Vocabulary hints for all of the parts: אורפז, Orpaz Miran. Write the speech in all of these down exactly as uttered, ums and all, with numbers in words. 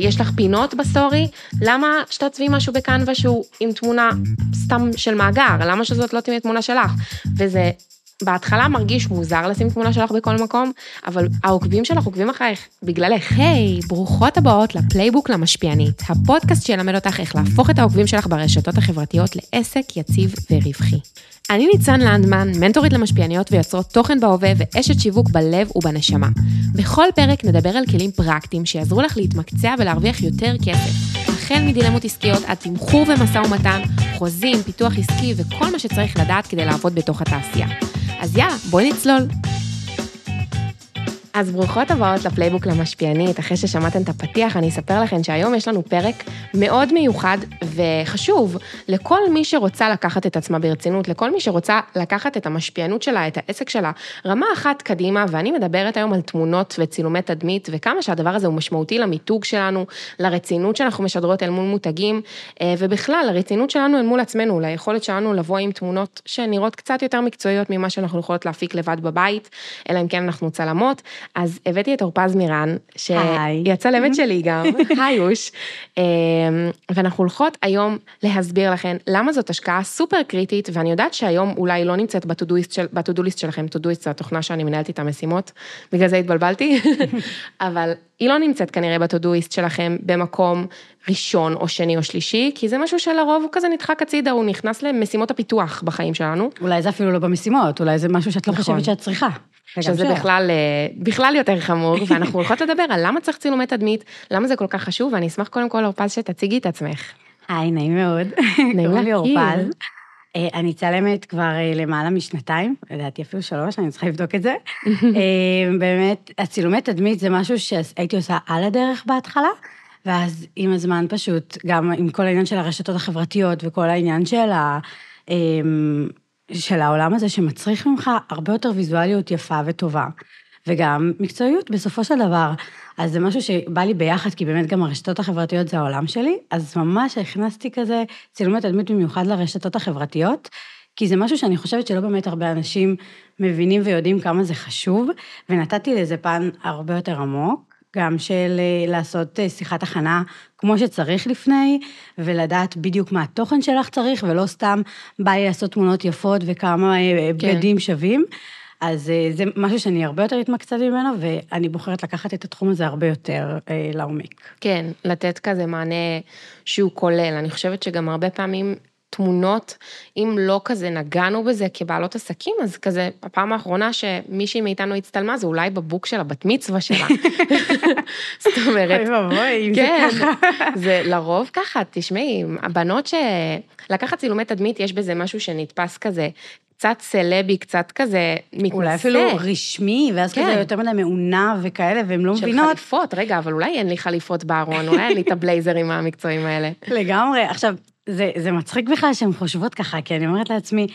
יש לך פינות בסטורי, למה שתעצבי משהו בקנווה שהוא עם תמונה סתם של מאגר, למה שזאת לא תהיה תמונה שלך? וזה בהתחלה מרגיש מוזר לשים תמונה שלך בכל מקום, אבל העוקבים שלך עוקבים אחריך, בגללך. היי, ברוכות הבאות לפלייבוק למשפיענית, הפודקאסט שילמד אותך איך להפוך את העוקבים שלך ברשתות החברתיות לעסק יציב ורווחי. אני ניצן לנדמן, מנטורית למשפיעניות ויוצרות תוכן בהווה ואשת שיווק בלב ובנשמה. בכל פרק נדבר על כלים פרקטיים שיעזרו לך להתמקצע ולהרוויח יותר כסף. החל מדילמות עסקיות עד תמחור ומשא ומתן, חוזים, פיתוח עסקי וכל מה שצריך לדעת כדי לעבוד בתוך התעשייה. אז יאללה, בואי נצלול. אז ברוכות הבאות לפלייבוק למשפיענית, אחרי ששמעתם את הפתיח, אני אספר לכם שהיום יש לנו פרק מאוד מיוחד וחשוב לכל מי שרוצה לקחת את עצמה ברצינות, לכל מי שרוצה לקחת את המשפיענות שלה, את העסק שלה, רמה אחת קדימה, ואני מדברת היום על תמונות וצילומי תדמית, וכמה שהדבר הזה הוא משמעותי למיתוג שלנו, לרצינות שאנחנו משדרות אל מול מותגים, ובכלל, לרצינות שלנו אל מול עצמנו, ליכולת שלנו לבוא עם תמונות שנראות קצת יותר מקצועיות ממה שאנחנו יכולות להפיק לבד בבית, אלא אם כן אנחנו צלמות. אז הבאתי את אורפז מירן, שהיא הצלמת שלי גם, היוש, ואנחנו הולכות היום להסביר לכן למה זאת השקעה סופר קריטית, ואני יודעת שהיום אולי לא נמצאת בתודוליסט של, בתודוליסט שלכם, תודוליסט זה התוכנה שאני מנהלת את המשימות, בגלל זה התבלבלתי, אבל היא לא נמצאת כנראה בתודוליסט שלכם במקום ראשון או שני או שלישי, כי זה משהו שלרוב הוא כזה נדחק הצידה, הוא נכנס למשימות הפיתוח בחיים שלנו. אולי זה אפילו לא במשימות, אולי זה משהו שאת לא חושבת שאת צריכה. שזה בכלל, בכלל יותר חמור, ואנחנו הולכות לדבר על למה צריך צילומי תדמית, למה זה כל כך חשוב, ואני אשמח קודם כל, אורפז, שתציגי את עצמך. היי, נעים מאוד. נעים לי אורפז. אני צלמת כבר למעלה משנתיים, לדעתי אפילו שלוש, אני צריכה לבדוק את זה. באמת, הצילומי תדמית זה משהו שהייתי עושה על הדרך בהתחלה, ואז עם הזמן פשוט, גם עם כל העניין של הרשתות החברתיות, וכל העניין של ה... של העולם הזה שמצריך ממך הרבה יותר ויזואליות יפה וטובה, וגם מקצועיות בסופו של דבר, אז זה משהו שבא לי ביחד, כי באמת גם הרשתות החברתיות זה העולם שלי, אז ממש הכנסתי כזה צילומי תדמית במיוחד לרשתות החברתיות, כי זה משהו שאני חושבת שלא באמת הרבה אנשים מבינים ויודעים כמה זה חשוב, ונתתי לזה פן הרבה יותר עמוק, גם של לעשות שיחת הכנה כמו שצריך לפני, ולדעת בדיוק מה התוכן שלך צריך, ולא סתם בא לי לעשות תמונות יפות וכמה בגדים שווים. אז זה משהו שאני הרבה יותר התמקצת ממנו, ואני בוחרת לקחת את התחום הזה הרבה יותר לעומק. כן, לתת כזה מענה שהוא כולל. אני חושבת שגם הרבה פעמים תמונות, אם לא כזה נגענו בזה כבעלות עסקים, אז כזה הפעם האחרונה שמישהי מאיתנו הצטלמה, זה אולי בבוק שלה, בת מצווה שלה. זאת אומרת... אוי מבוי, אם זה ככה. זה לרוב ככה, תשמעי, הבנות שלקחת צילומי תדמית, יש בזה משהו שנתפס כזה, קצת סלבי, קצת כזה מתנשא. אולי אפילו רשמי, ואז כזה יותר מדי מעונה וכאלה, והן לא מבינות. של חליפות, רגע, אבל אולי אין לי חליפות בארון, אולי אין לי את הבלייזרים המקצועיים האלה. לגמרי, עכשיו זה, זה מצחיק בכלל שהן חושבות ככה, כי אני אומרת לעצמי,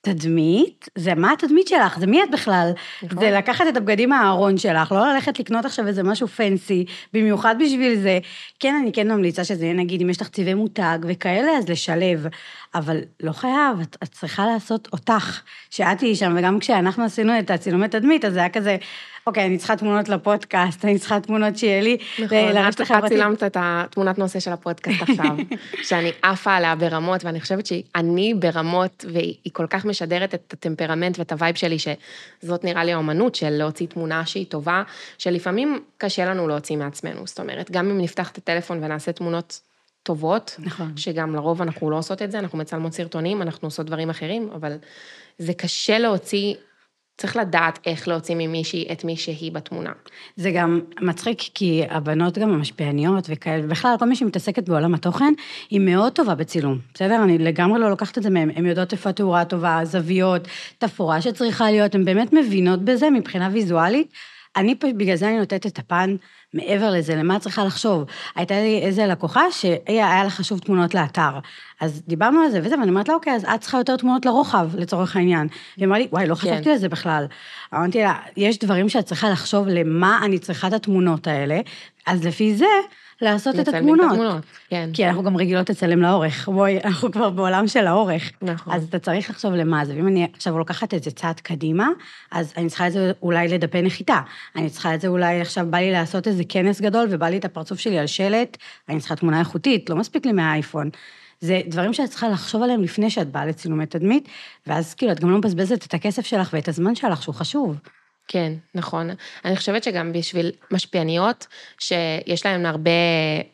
תדמית, זה מה התדמית שלך? זה מי את בכלל? נכון. זה לקחת את הבגדים מהארון שלך, לא ללכת לקנות עכשיו איזה משהו פנסי, במיוחד בשביל זה. כן, אני כן ממליצה שזה, נגיד, אם יש לך צבעי מותג וכאלה, אז לשלב. אבל לא חייב, את, את צריכה לעשות אותך, שאת תהיי שם, וגם כשאנחנו עשינו את הצילומי תדמית, אז זה היה כזה... אוקיי, אני צריכה תמונות לפודקאסט, אני צריכה תמונות שיהיה לי לרשת החברתית. נכון, צילמת את התמונת נושא של הפודקאסט עכשיו, שאני עפה עליה ברמות, ואני חושבת שאני ברמות, והיא כל כך משדרת את הטמפרמנט ואת הווייב שלי, שזאת נראה לי האומנות של להוציא תמונה שהיא טובה, שלפעמים קשה לנו להוציא מעצמנו, זאת אומרת, גם אם נפתח את הטלפון ונעשה תמונות טובות, שגם לרוב אנחנו לא עושות את זה, אנחנו מצלמות סרטונים, אנחנו עושות דברים אחרים, אבל זה קשה להוציא צריך לדעת איך להוציא ממישהי את מי שהיא בתמונה. זה גם מצחיק, כי הבנות גם המשפיעניות וכאלה, ובכלל כל מי שמתעסקת בעולם התוכן, היא מאוד טובה בצילום, בסדר? אני לגמרי לא לוקחת את זה מהם, הן יודעות איפה תאורה טובה, זוויות, תפורה שצריכה להיות, הן באמת מבינות בזה מבחינה ויזואלית, אני בגלל זה אני נותנת את הפן מעבר לזה, למה צריכה לחשוב? הייתה לי איזה לקוחה שהיה לה חשוב תמונות לאתר, אז דיברנו על זה וזה, ואני אמרת לה, אוקיי, אז את צריכה יותר תמונות לרוחב, לצורך העניין. היא אמרה לי, וואי, לא חשבתי על זה בכלל. אמרתי לה, יש דברים שאת צריכה לחשוב למה אני צריכה את התמונות האלה, אז לפי זה לעשות את התמונות. כן. כי אנחנו גם רגילות לצלם לאורך. בואי, אנחנו כבר בעולם של האורך. נכון. אז אתה צריך לחשוב למה זה. ואם אני עכשיו לוקחת את זה צעד קדימה, אז אני צריכה את זה אולי לדפי נחיתה. אני צריכה את זה אולי, עכשיו בא לי לעשות איזה כנס גדול, ובא לי את הפרצוף שלי על שלט, אני צריכה תמונה איכותית, לא מספיק לי מהאייפון. זה דברים שאת צריכה לחשוב עליהם לפני שאת באה לצילומי תדמית, ואז כאילו את גם לא מבזבזת את הכסף שלך ואת הזמן שלך שהוא חשוב. כן, נכון. אני חושבת שגם בשביל משפיעניות, שיש להן הרבה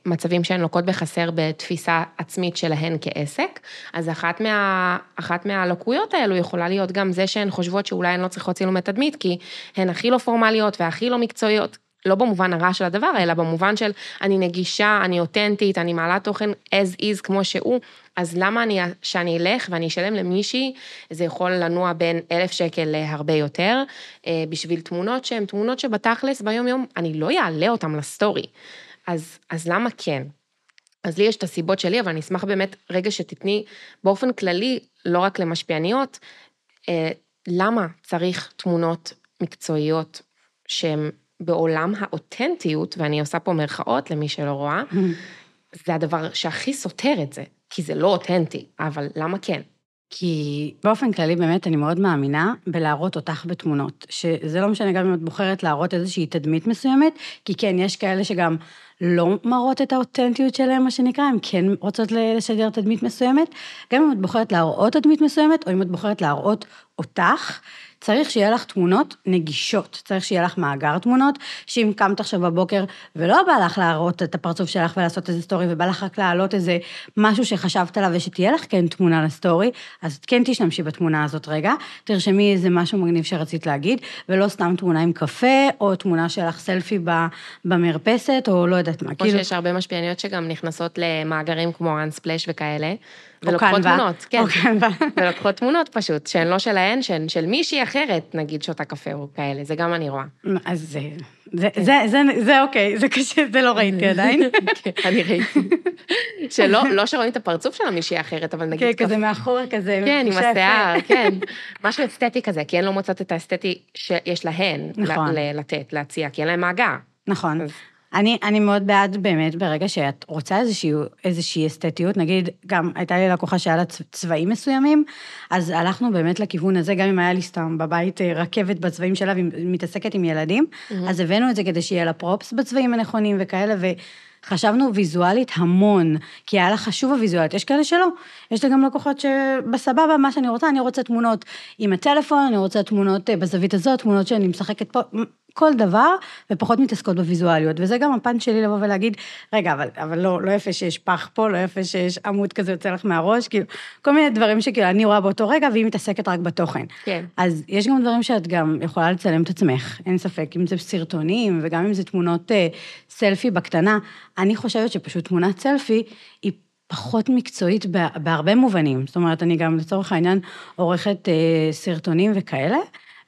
מצבים שהן לוקות בחסר בתפיסה עצמית שלהן כעסק, אז אחת מה, אחת מהלקויות האלו יכולה להיות גם זה שהן חושבות שאולי הן לא צריכות צילומי תדמית, כי הן הכי לא פורמליות והכי לא מקצועיות, לא במובן הרע של הדבר, אלא במובן של אני נגישה, אני אותנטית, אני מעלה תוכן as is כמו שהוא, אז למה אני, שאני אלך ואני אשלם למישהי, זה יכול לנוע בין אלף שקל להרבה יותר, בשביל תמונות שהן תמונות שבתכלס ביום יום, אני לא יעלה אותן לסטורי, אז, אז למה כן? אז לי יש את הסיבות שלי, אבל אני אשמח באמת רגע שתתני באופן כללי, לא רק למשפיעניות, למה צריך תמונות מקצועיות שהן, בעולם האותנטיות, ואני עושה פה מרכאות למי שלא רואה, זה הדבר שהכי סותר את זה, כי זה לא אותנטי, אבל למה כן? כי באופן כללי באמת אני מאוד מאמינה בלהראות אותך בתמונות, שזה לא משנה גם אם את בוחרת להראות איזושהי תדמית מסוימת, כי כן, יש כאלה שגם לא מראות את האותנטיות שלהם, מה שנקרא, הן כן רוצות לשדר תדמית מסוימת, גם אם את בוחרת להראות תדמית מסוימת, או אם את בוחרת להראות אותך, צריך שיהיה לך תמונות נגישות, צריך שיהיה לך מאגר תמונות, שאם קמת עכשיו בבוקר ולא בא לך להראות את הפרצוף שלך ולעשות איזה סטורי, ובא לך רק להעלות איזה משהו שחשבת עליו, ושתהיה לך כן תמונה לסטורי, אז כן תשתמשי בתמונה הזאת רגע, תרשמי איזה משהו מגניב שרצית להגיד, ולא סתם תמונה עם קפה, או תמונה שלך סלפי במרפסת, או לא יודעת מה. או כאילו... שיש הרבה משפיעניות שגם נכנסות למאגרים כמו אנספלש וכאלה, ולוקחות תמונות, כן, ולוקחות תמונות פשוט, שהן לא שלהן, שהן של מישהי אחרת, נגיד שותה קפה או כאלה, זה גם אני רואה. אז זה אוקיי, זה קשה, זה לא ראיתי עדיין. אני ראיתי. שלא שרואים את הפרצוף של המישהי האחרת, אבל נגיד... כן, כזה מאחור כזה. כן, עם השיער, כן. משהו אסתטי כזה, כי הן לא מוצאת את האסתטי שיש להן לתת, להציע, כי אין להן מאגר. נכון. אני, אני מאוד בעד באמת ברגע שאת רוצה איזושהי, איזושהי אסתטיות, נגיד, גם הייתה לי לקוחה שהיה לה צבעים מסוימים, אז הלכנו באמת לכיוון הזה, גם אם היה לי סתם בבית רכבת בצבעים שלה, ומתעסקת עם ילדים, mm-hmm. אז הבאנו את זה כדי שיהיה לה פרופס בצבעים הנכונים וכאלה, ו... חשבנו ויזואלית המון, כי היה לה חשוב הויזואלית, יש כאלה שלא, יש לה גם לקוחות שבסבבה, מה שאני רוצה, אני רוצה תמונות עם הטלפון, אני רוצה תמונות בזווית הזאת, תמונות שאני משחקת פה, כל דבר, ופחות מתעסקות בויזואליות, וזה גם הפן שלי לבוא ולהגיד, רגע, אבל, אבל לא, לא יפה שיש פח פה, לא יפה שיש עמוד כזה יוצא לך מהראש, כאילו, כל מיני דברים שכאילו אני רואה באותו רגע, והיא מתעסקת רק בתוכן. כן. אז יש גם דברים שאת גם יכולה לצלם את עצמך, אין ספק, אם זה סרטונים, וגם אם זה תמונות סלפי בקטנה, אני חושבת שפשוט תמונת סלפי היא פחות מקצועית בהרבה מובנים. זאת אומרת, אני גם לצורך העניין עורכת אה, סרטונים וכאלה,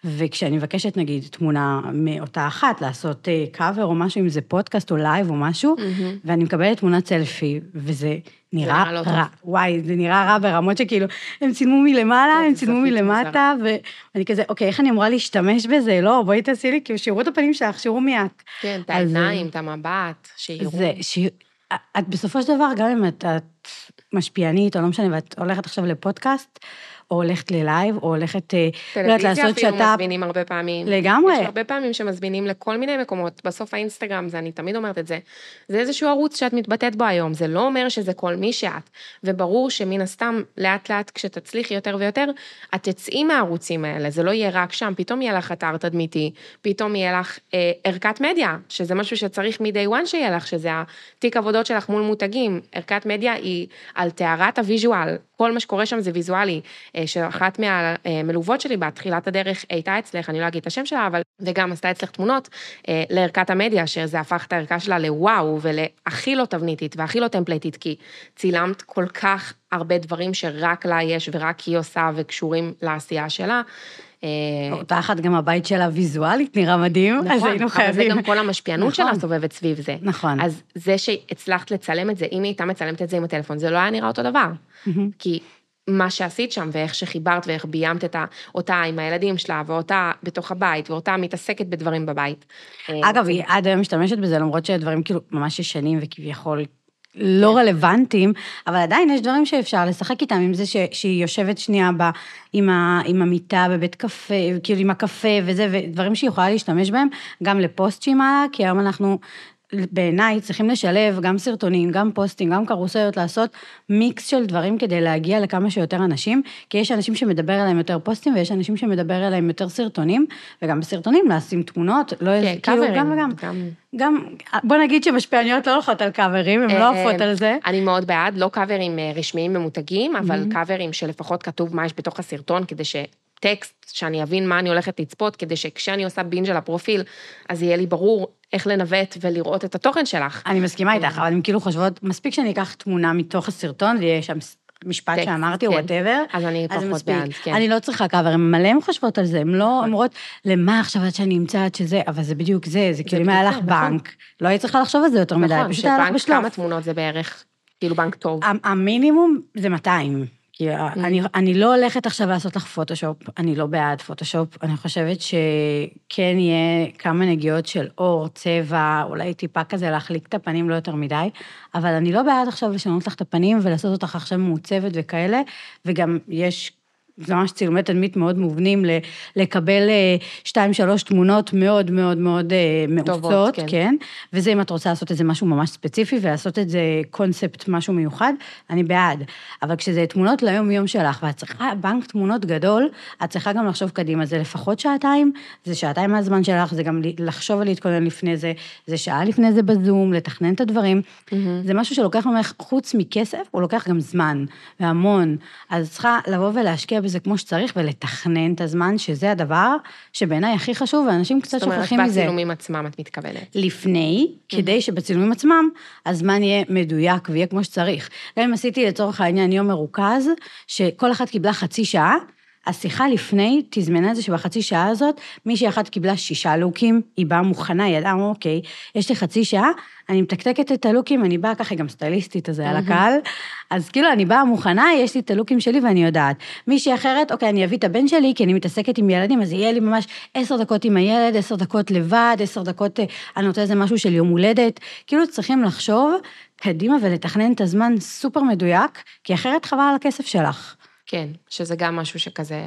וכשאני מבקשת נגיד תמונה מאותה אחת, לעשות אה, קאבר או משהו, אם זה פודקאסט או לייב או משהו, mm-hmm. ואני מקבלת תמונת סלפי, וזה נראה לא רע. וואי, זה נראה רע ברמות שכאילו, הם צילמו מלמעלה, הם צילמו מלמטה, ואני כזה, אוקיי, איך אני אמורה להשתמש בזה? לא, בואי תעשי לי, כי שירו את הפנים שלך, שירו מיד. כן, את העיניים, את המבט, שירו. את בסופו של דבר, גם אם את משפיענית, או לא משנה, ואת הולכת עכשיו לפודקאסט, או הולכת ללייב, או הולכת... טלוויזיה אפילו מזמינים הרבה פעמים. לגמרי. יש הרבה פעמים שמזמינים לכל מיני מקומות, בסוף האינסטגרם, זה אני תמיד אומרת את זה, זה איזשהו ערוץ שאת מתבטאת בו היום, זה לא אומר שזה כל מי שאת, וברור שמן הסתם, לאט לאט, כשתצליחי יותר ויותר, את תצאי מהערוצים האלה, זה לא יהיה רק שם, פתאום יהיה לך אתר תדמיתי, פתאום יהיה לך אה, ערכת מדיה, שזה משהו שצריך מ-day one שיהיה לך, שזה התיק עבודות שלך מול מותגים, ערכת מדיה היא על תארת הוויז'ואל, כל מה שקורה שם זה ויזואלי, שאחת מהמלוות שלי בתחילת הדרך הייתה אצלך, אני לא אגיד את השם שלה, אבל וגם עשתה אצלך תמונות לערכת המדיה, שזה הפך את הערכה שלה לוואו, ולהכי לא תבניתית, והכי לא טמפלטית, כי צילמת כל כך הרבה דברים שרק לה יש, ורק היא עושה, וקשורים לעשייה שלה. אותה אחת גם הבית שלה ויזואלית נראה מדהים, נכון, אז היינו חייבים. אבל זה גם כל המשפיענות נכון. שלה סובבת סביב זה. נכון. אז זה שהצלחת לצלם את זה, אם היא הייתה מצלמת את זה עם הטלפון, זה לא היה נראה אותו דבר. כי מה שעשית שם, ואיך שחיברת, ואיך ביימת את אותה עם הילדים שלה, ואותה בתוך הבית, ואותה מתעסקת בדברים בבית. אגב, היא עד היום משתמשת בזה, למרות שהדברים כאילו ממש ישנים, וכביכול לא רלוונטיים, אבל עדיין יש דברים שאפשר לשחק איתם, עם זה שהיא יושבת שנייה עם המיטה בבית קפה, כאילו עם הקפה וזה, ודברים שהיא יכולה להשתמש בהם, גם לפוסט שהיא מעלה, כי היום אנחנו בעיניי צריכים לשלב גם סרטונים, גם פוסטים, גם קרוסליות, לעשות מיקס של דברים כדי להגיע לכמה שיותר אנשים, כי יש אנשים שמדבר עליהם יותר פוסטים, ויש אנשים שמדבר עליהם יותר סרטונים, וגם בסרטונים לשים תמונות, לא איזה, כאילו, גם וגם. גם, בוא נגיד שמשפיעניות לא הולכות על קאברים, הם לא הולכות על זה. אני מאוד בעד, לא קאברים רשמיים ממותגים, אבל קאברים שלפחות כתוב מה יש בתוך הסרטון, כדי ש... טקסט, שאני אבין מה אני הולכת לצפות, כדי שכשאני עושה בינג' על הפרופיל, אז יהיה לי ברור איך לנווט ולראות את התוכן שלך. אני מסכימה איתך, אבל אני כאילו חושבת, מספיק שאני אקח תמונה מתוך הסרטון, ויהיה שם משפט שאמרתי, whatever, אז אני פחות בעד, כן. אני לא צריכה קאבר, הם מלא הם חושבות על זה, הם לא אומרות, למה עכשיו עד שאני אמצא עד שזה, אבל זה בדיוק זה, זה כאילו מה הלך בנק, לא היית צריכה לחשוב על זה יותר מדי, פשוט הלך בשלוף. כמה תמונות זה בערך, כאילו בנק טוב. המינימום זה מאתיים. כי אני, אני לא הולכת עכשיו לעשות לך פוטושופ, אני לא בעד פוטושופ, אני חושבת שכן יהיה כמה נגיעות של אור, צבע, אולי טיפה כזה להחליק את הפנים לא יותר מדי, אבל אני לא בעד עכשיו לשנות לך את הפנים ולעשות אותך עכשיו מעוצבת וכאלה, וגם יש ממש צילומי תדמית מאוד מובנים לקבל שתיים, שלוש תמונות מאוד מאוד מאוד מעוצות, כן, וזה אם את רוצה לעשות את זה משהו ממש ספציפי, ולעשות את זה קונספט משהו מיוחד, אני בעד, אבל כשזה תמונות ליום יום שלך, ואת צריכה בנק תמונות גדול, את צריכה גם לחשוב קדימה, זה לפחות שעתיים, זה שעתיים מהזמן שלך, זה גם לחשוב ולהתכונן לפני זה, זה שעה לפני זה בזום, לתכנן את הדברים, זה משהו שלוקח ממך חוץ מכסף, הוא לוקח גם זמן, והמון, אז צריכה לבוא ולהשקיע וזה כמו שצריך, ולתכנן את הזמן, שזה הדבר שבעיניי הכי חשוב, ואנשים קצת שוכחים מזה. זאת אומרת, בצילומים עצמם את מתכוונת. לפני, כדי שבצילומים עצמם, הזמן יהיה מדויק, ויהיה כמו שצריך. גם אם עשיתי לצורך העניין יום מרוכז, שכל אחת קיבלה חצי שעה, השיחה לפני תזמנה את זה שבחצי שעה הזאת, מישהי אחת קיבלה שישה לוקים, היא באה מוכנה, היא ידעה, אוקיי, יש לי חצי שעה, אני מתקתקת את הלוקים, אני באה ככה גם סטייליסטית, אז זה על הקהל, אז כאילו אני באה מוכנה, יש לי את הלוקים שלי ואני יודעת. מישהי אחרת, אוקיי, אני אביא את הבן שלי, כי אני מתעסקת עם ילדים, אז יהיה לי ממש עשר דקות עם הילד, עשר דקות לבד, עשר דקות, אני רוצה איזה משהו של יום הולדת, כאילו צריכים לחשוב קדימה ולתכנן את הזמן סופר מדויק, כי אחרת חבל על הכסף שלך. כן, שזה גם משהו שכזה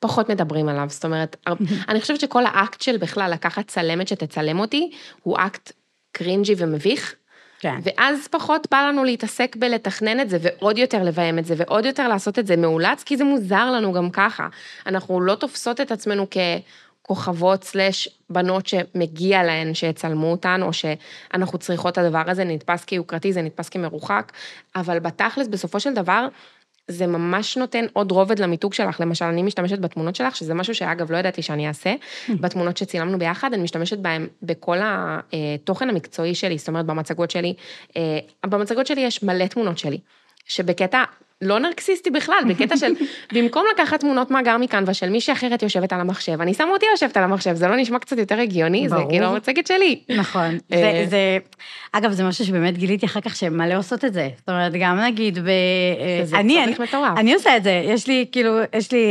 פחות מדברים עליו, זאת אומרת, אני חושבת שכל האקט של בכלל לקחת צלמת שתצלם אותי, הוא אקט קרינג'י ומביך, כן. ואז פחות בא לנו להתעסק בלתכנן את זה, ועוד יותר לביים את זה, ועוד יותר לעשות את זה מעולץ, כי זה מוזר לנו גם ככה, אנחנו לא תופסות את עצמנו כ... כוכבות סלש בנות שמגיע להן שיצלמו אותן, או שאנחנו צריכות את הדבר הזה, נתפס כיוקרתי, זה נתפס כמרוחק, אבל בתכלס בסופו של דבר, זה ממש נותן עוד רובד למיתוג שלך, למשל אני משתמשת בתמונות שלך, שזה משהו שאגב לא ידעתי שאני אעשה, בתמונות שצילמנו ביחד, אני משתמשת בהם בכל התוכן המקצועי שלי, זאת אומרת במצגות שלי, במצגות שלי יש מלא תמונות שלי, שבקטע לא נרקסיסטי בכלל, בקטע של, במקום לקחת תמונות מאגר מקנווה של מישהי אחרת יושבת על המחשב, אני שמה אותי יושבת על המחשב, זה לא נשמע קצת יותר הגיוני, זה כאילו המצגת שלי. נכון, זה, אגב, זה משהו שבאמת גיליתי אחר כך שמלא עושות את זה, זאת אומרת, גם נגיד, אני עושה את זה, יש לי כאילו, יש לי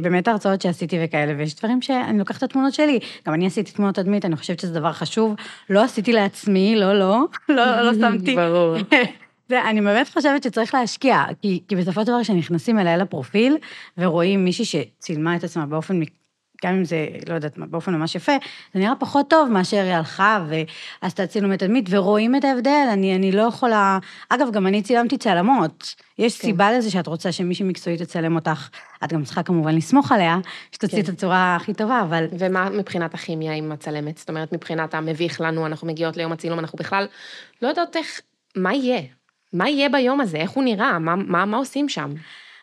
באמת הרצאות שעשיתי וכאלה, ויש דברים שאני לוקחת את התמונות שלי, גם אני עשיתי תמונות תדמית, אני חושבת שזה דבר חשוב, לא עשיתי לעצמי, לא, לא, לא שמתי. ברור. אני באמת חושבת שצריך להשקיע, כי, כי בסופו של דבר שנכנסים אליי לפרופיל, ורואים מישהי שצילמה את עצמה באופן, גם אם זה, לא יודעת מה, באופן ממש יפה, זה נראה פחות טוב מאשר היא הלכה, ועשתה צילום תדמית, ורואים את ההבדל, אני, אני לא יכולה, אגב, גם אני צילמתי צלמות, יש כן. סיבה לזה שאת רוצה שמישהי מקצועית תצלם אותך, את גם צריכה כמובן לסמוך עליה, שתוציא את הצורה הכי טובה, אבל... ומה מבחינת הכימיה עם הצלמת? זאת אומרת, מבחינת המביך לנו, אנחנו מגיעות ליום הצילום, אנחנו בכלל לא יודעות איך, מה יהיה? מה יהיה ביום הזה? איך הוא נראה? מה, מה, מה עושים שם?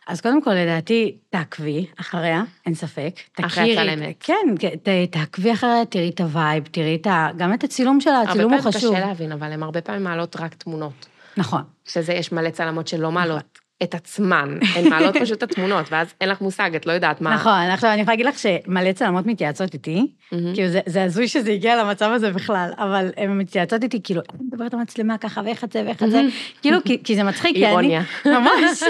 אז קודם כל, לדעתי, תעקבי אחריה, אין ספק. אחרי הצלמת. כן, ת, תעקבי אחריה, תראי את הווייב, תראי את ה... גם את הצילום שלה, הצילום הוא חשוב. הרבה פעמים קשה להבין, אבל הם הרבה פעמים מעלות רק תמונות. נכון. שזה יש מלא צלמות שלא מעלות. נכון. את עצמן, הן מעלות פשוט את התמונות, ואז אין לך מושג, את לא יודעת מה. נכון, עכשיו אני יכולה להגיד לך שמלא צלמות מתייעצות איתי, כאילו זה הזוי שזה הגיע למצב הזה בכלל, אבל הן מתייעצות איתי, כאילו, איך מדברת המצלמה ככה, ואיך את זה, ואיך את זה, כאילו, כי זה מצחיק, אירוניה. ממש.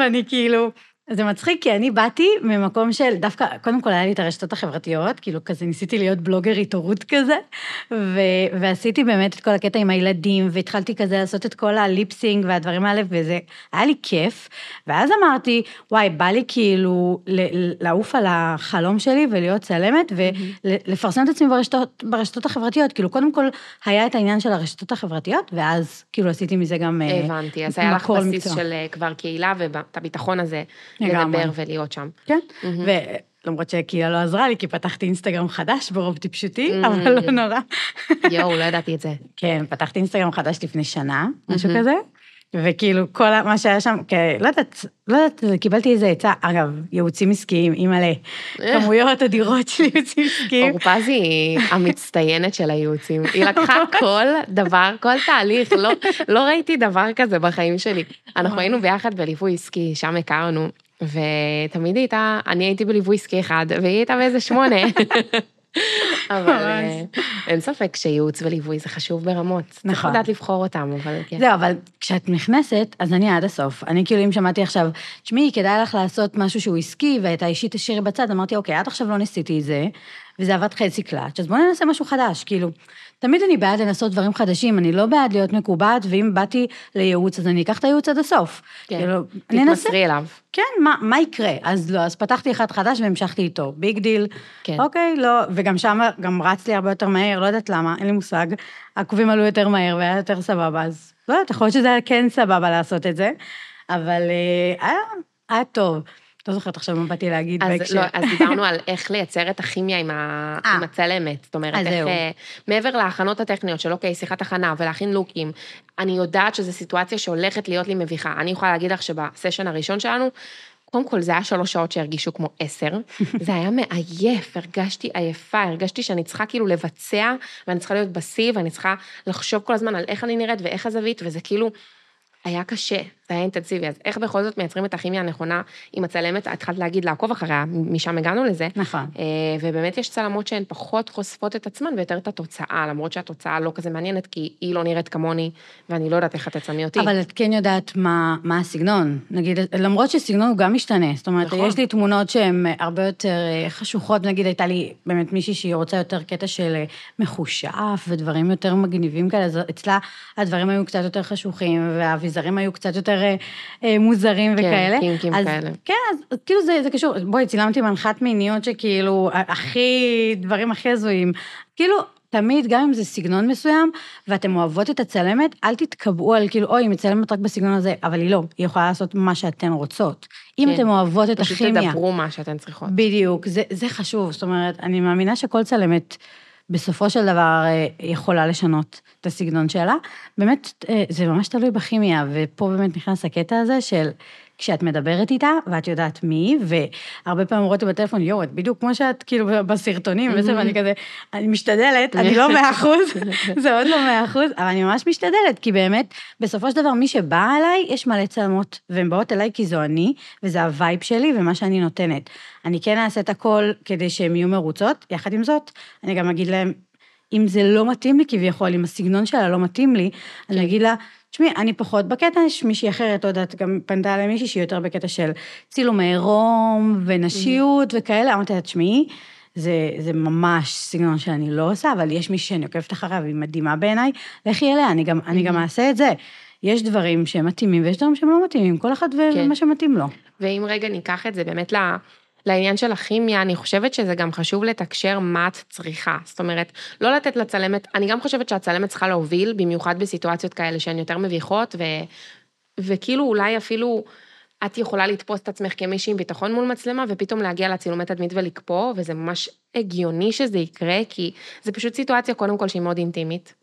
ואני כאילו, זה מצחיק, כי אני באתי ממקום של, דווקא, קודם כל היה לי את הרשתות החברתיות, כאילו כזה ניסיתי להיות בלוגרית הורות כזה, ו- ועשיתי באמת את כל הקטע עם הילדים, והתחלתי כזה לעשות את כל הליפסינג והדברים האלה, וזה היה לי כיף, ואז אמרתי, וואי, בא לי כאילו ל- לעוף על החלום שלי ולהיות צלמת, ולפרסם את עצמי ברשתות, ברשתות החברתיות, כאילו קודם כל היה את העניין של הרשתות החברתיות, ואז כאילו עשיתי מזה גם מקור מקצוע. הבנתי, אז היה לך בסיס של כבר קהילה, ואת הביטחון הזה לדבר ולהיות שם. כן, ולמרות שהקהילה לא עזרה לי, כי פתחתי אינסטגרם חדש ברוב טיפשותי, אבל לא נורא. יואו, לא ידעתי את זה. כן, פתחתי אינסטגרם חדש לפני שנה, משהו כזה, וכאילו כל מה שהיה שם, לא יודעת, לא יודעת, קיבלתי איזה עצה, אגב, ייעוצים עסקיים, אימא לה, כמויות אדירות של ייעוצים עסקיים. אורפז היא המצטיינת של הייעוצים, היא לקחה כל דבר, כל תהליך, לא ראיתי דבר כזה בחיים שלי. אנחנו היינו ביחד בליווי עסקי, שם הכרנו, ותמיד הייתה, אני הייתי בליווי עסקי אחד, והיא הייתה באיזה שמונה. אבל אין ספק שייעוץ וליווי זה חשוב ברמות. צריך לדעת לבחור אותם, אבל כן. זהו, אבל כשאת נכנסת, אז אני עד הסוף. אני כאילו אם שמעתי עכשיו, תשמעי, כדאי לך לעשות משהו שהוא עסקי, ואת האישית השאירי בצד, אמרתי, אוקיי, עד עכשיו לא ניסיתי את זה, וזה עבד חצי קלאץ', אז בואו ננסה משהו חדש, כאילו. תמיד אני בעד לנסות דברים חדשים, אני לא בעד להיות מקובעת, ואם באתי לייעוץ, אז אני אקח את הייעוץ עד הסוף. כן, תתמסרי אליו. כן, מה, מה יקרה? אז לא, אז פתחתי אחד חדש והמשכתי איתו, ביג דיל, כן. אוקיי, לא, וגם שם, גם רץ לי הרבה יותר מהר, לא יודעת למה, אין לי מושג, עקובים עלו יותר מהר, והיה יותר סבבה, אז לא יודעת, יכול להיות שזה היה כן סבבה לעשות את זה, אבל אה, היה טוב. לא זוכרת עכשיו מה באתי להגיד בהקשר. אז דיברנו על איך לייצר את הכימיה עם הצלמת, זאת אומרת, מעבר להכנות הטכניות של אוקיי, שיחת הכנה ולהכין לוקים, אני יודעת שזו סיטואציה שהולכת להיות לי מביכה, אני יכולה להגיד לך שבסשן הראשון שלנו, קודם כל זה היה שלוש שעות שהרגישו כמו עשר, זה היה מעייף, הרגשתי עייפה, הרגשתי שאני צריכה כאילו לבצע, ואני צריכה להיות בסי, ואני צריכה לחשוב כל הזמן על איך אני נראית ואיך הזווית, וזה כאילו היה קשה, זה היה אינטנסיבי, אז איך בכל זאת מייצרים את הכימיה הנכונה עם הצלמת, התחלת להגיד לעקוב אחריה, משם הגענו לזה, נכון. ובאמת יש צלמות שהן פחות חושפות את עצמן, ויותר את התוצאה, למרות שהתוצאה לא כזה מעניינת, כי היא לא נראית כמוני, ואני לא יודעת איך תצלמי אותי. אבל את כן יודעת מה, מה הסגנון, נגיד, למרות שסגנון הוא גם משתנה, זאת אומרת, נכון. יש לי תמונות שהן הרבה יותר חשוכות, נגיד, הייתה לי באמת מישהי שהיא רוצה יותר קטע של מחושף, ודברים יותר מגניבים כאלה, אז אצלה הדברים היו קצת יותר חשוכים, והאביזרים היו קצת יותר מוזרים וכאלה. כן, קימקים כאלה. כן, אז כאילו זה, זה קשור. בואי, צילמתי מנחת מיניות שכאילו, הכי, דברים הכי הזויים. כאילו, תמיד, גם אם זה סגנון מסוים, ואתם אוהבות את הצלמת, אל תתקבעו על כאילו, אוי, היא מצלמת רק בסגנון הזה, אבל היא לא, היא יכולה לעשות מה שאתן רוצות. אם אתן אוהבות את הכימיה. פשוט תדברו מה שאתן צריכות. בדיוק, זה, זה חשוב. זאת אומרת, אני מאמינה שכל צלמת בסופו של דבר יכולה לשנות את הסגנון שלה, באמת זה ממש תלוי בכימיה, ופה באמת נכנס הקטע הזה של כשאת מדברת איתה, ואת יודעת מי, והרבה פעמים רואים בטלפון, יורד, בדיוק כמו שאת כאילו בסרטונים, וזה ואני כזה, אני משתדלת, אני לא מאה אחוז, זה עוד לא מאה אחוז, אבל אני ממש משתדלת, כי באמת, בסופו של דבר, מי שבא אליי, יש מלא צלמות, והן באות אליי כי זו אני, וזה הווייב שלי, ומה שאני נותנת. אני כן אעשה את הכל, כדי שהן יהיו מרוצות, יחד עם זאת, אני גם אגיד להם, אם זה לא מתאים לי כביכול, אם הסגנון שלה לא מתאים לי, אני אגיד לה, שמי, אני פחות בקטע, יש מישהי אחרת, עוד את גם פנתה עליהם מישהי, שהיא יותר בקטע של צילומי רום ונשיות וכאלה, אמרתי את שמי, זה, זה ממש סגנון שאני לא עושה, אבל יש מישהי שאני עוקבת אחריו, והיא מדהימה בעיניי, לכי אליה, אני גם, אני גם אעשה את זה. יש דברים שהם מתאימים, ויש דברים שהם לא מתאימים, כל אחד ומה שמתאים לו. ואם רגע ניקח את זה באמת ל... לעניין של הכימיה, אני חושבת שזה גם חשוב לתקשר מה את צריכה, זאת אומרת, לא לתת לצלמת, אני גם חושבת שהצלמת צריכה להוביל, במיוחד בסיטואציות כאלה שהן יותר מביכות, ו... וכאילו אולי אפילו את יכולה לתפוס את עצמך כמישהי עם ביטחון מול מצלמה, ופתאום להגיע לצילומי תדמית ולקפוא, וזה ממש הגיוני שזה יקרה, כי זה פשוט סיטואציה קודם כל שהיא מאוד אינטימית.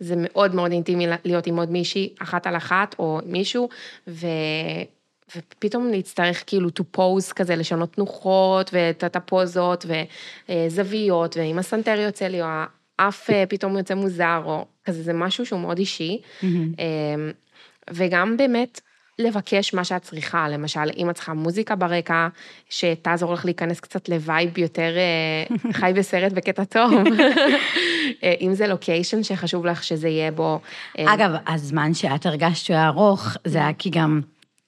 זה מאוד מאוד אינטימי להיות עם עוד מישהי, אחת על אחת או מישהו, ו... ופתאום נצטרך כאילו to pose כזה, לשנות תנוחות, ואת הפוזות, וזוויות, ואם הסנטר יוצא לי, או האף פתאום יוצא מוזר, או כזה, זה משהו שהוא מאוד אישי, וגם באמת לבקש מה שאת צריכה, למשל, אם את צריכה מוזיקה ברקע, שתעזור לך להיכנס קצת לווייב יותר חי בסרט בקטע טוב, אם זה לוקיישן שחשוב לך שזה יהיה בו. אגב, הזמן שאת הרגשת שהוא ארוך, זה היה כי גם...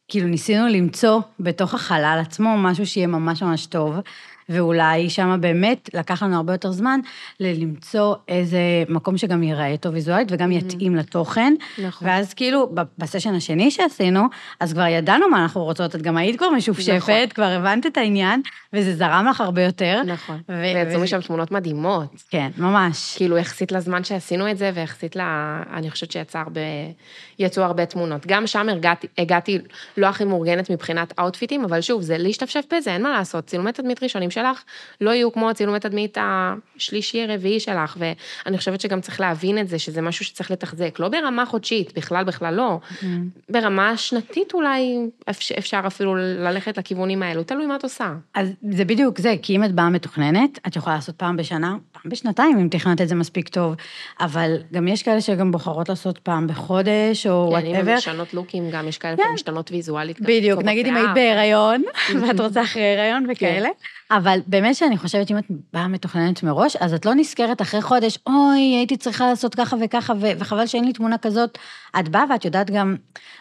כאילו ניסינו למצוא בתוך החלל עצמו משהו שיהיה ממש ממש טוב, ואולי שם באמת לקח לנו הרבה יותר זמן ללמצוא איזה מקום שגם ייראה טוב ויזואלית, וגם יתאים לתוכן. נכון. ואז כאילו, בסשן השני שעשינו, אז כבר ידענו מה אנחנו רוצות, את גם היית כבר משופשפת, נכון. כבר הבנת את העניין, וזה זרם לך הרבה יותר. נכון, ו- ויצאו ו- משם תמונות מדהימות. כן, ממש. כאילו, יחסית לזמן שעשינו את זה, ויחסית לה, אני חושבת שיצאו הרבה, הרבה תמונות. גם שם הגעתי, הגעתי לא הכי מאורגנת מבחינת אוטפיטים, אבל שוב, זה להשתפשף בזה, אין מה לעשות. צילומי תדמית ראשונים שלך לא יהיו כמו צילומי תדמית השלישי הרביעי שלך, ואני חושבת שגם צריך להבין את זה, שזה משהו שצריך לתחזק, לא ברמה חודשית, בכלל בכלל לא, ברמה שנתית אולי אפשר אפילו ללכת לכיוונים האלו, תלוי מה את עושה. אז זה בדיוק זה, כי אם את באה מתוכננת, את יכולה לעשות פעם בשנה, פעם בשנתיים, אם תכנת את זה מספיק טוב, אבל גם יש כאלה שגם בוחרות לעשות פעם בחודש, או whatever. משנות לוקים, גם יש כאלה משתנות ויזואלית. בדיוק, נגיד אם היית בהיריון, ואת רוצה אחרי ההיריון וכאלה. אבל באמת שאני חושבת, אם את באה מתוכננת מראש, אז את לא נזכרת אחרי חודש, אוי, הייתי צריכה לעשות ככה וככה, וחבל שאין לי תמונה כזאת. את באה ואת יודעת גם,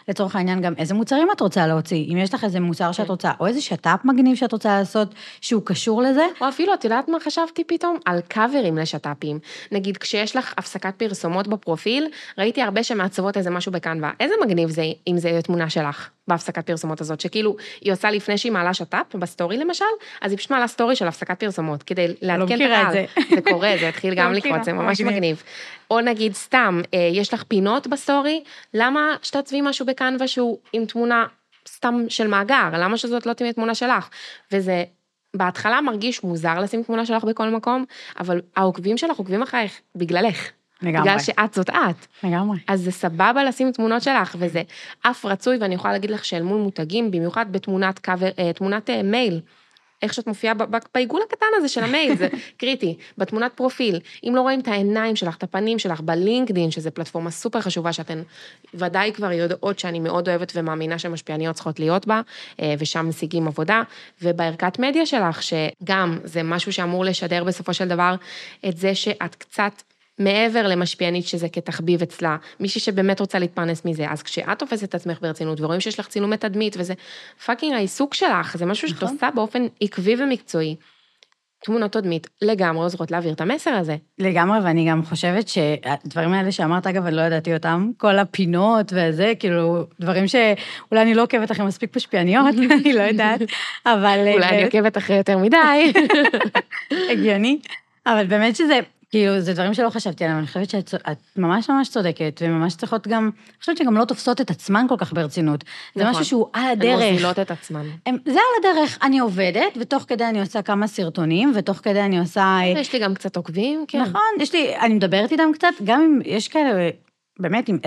לצורך העניין, גם איזה מוצרים את רוצה להוציא, אם יש לך איזה מוצר שאת רוצה, או איזה שטאפ מגניב שאת רוצה לעשות, שהוא קשור לזה. או אפילו, את יודעת מה חשבתי פתאום? על קאברים לשטאפים. נגיד, כשיש לך הפסקת פרסומות בפרופיל, ראיתי הרבה שמעצבות איזה משהו בקנווה. איזה מגניב זה, אם זה תמונה שלך, בהפסקת פרסומות הזאת, שכאילו היא עושה לפני שהיא מעלה שטאפ, בסטורי למשל, אז היא פשוט מעלה סטורי של הפסקת פרסומות, כדי להתקן את העל. זה קורה, זה התחיל גם לקרות, זה ממש מגניב. או נגיד סתם, יש לך פינות בסטורי, למה שתעצבי משהו בקנווה שהוא עם תמונה סתם של מאגר, למה שזאת לא תהיה תמונה שלך? וזה בהתחלה מרגיש מוזר לשים תמונה שלך בכל מקום, אבל העוקבים שלך עוקבים אחריך, בגללך. בגלל שאת זאת את. לגמרי. אז זה סבבה לשים תמונות שלך, וזה אף רצוי, ואני יכולה להגיד לך שאל מול מותגים, במיוחד בתמונת קאבר, תמונת מייל, איך שאת מופיעה בעיגול הקטן הזה של המייל, זה קריטי, בתמונת פרופיל, אם לא רואים את העיניים שלך, את הפנים שלך, בלינקדין, שזו פלטפורמה סופר חשובה, שאתן ודאי כבר יודעות שאני מאוד אוהבת ומאמינה שמשפיעניות צריכות להיות בה, ושם משיגים עבודה, ובערכת מדיה שלך, שגם זה משהו שאמור לשדר בסופו של דבר, את זה שאת קצת מעבר למשפיענית שזה כתחביב אצלה, מישהי שבאמת רוצה להתפרנס מזה, אז כשאת תופסת את עצמך ברצינות, ורואים שיש לך צילומי תדמית, וזה פאקינג העיסוק שלך, זה משהו שאת עושה באופן עקבי ומקצועי. תמונות תדמית לגמרי עוזרות להעביר את המסר הזה. לגמרי, ואני גם חושבת שהדברים האלה שאמרת, אגב, אני לא ידעתי אותם, כל הפינות וזה, כאילו, דברים שאולי אני לא עוקבת אחרי מספיק משפיעניות, אני לא יודעת, אבל אולי אני עוקבת אחרי יותר מדי. הגיוני. אבל באמת שזה כאילו, זה דברים שלא חשבתי עליהם, אני חושבת שאת ממש ממש צודקת, וממש צריכות גם, אני חושבת שגם לא תופסות את עצמן כל כך ברצינות. זה משהו שהוא על הדרך. הן מוזילות את עצמן. זה על הדרך, אני עובדת, ותוך כדי אני עושה כמה סרטונים, ותוך כדי אני עושה... יש לי גם קצת עוקבים, כן. נכון, יש לי, אני מדברת איתם קצת, גם אם יש כאלה, באמת, עם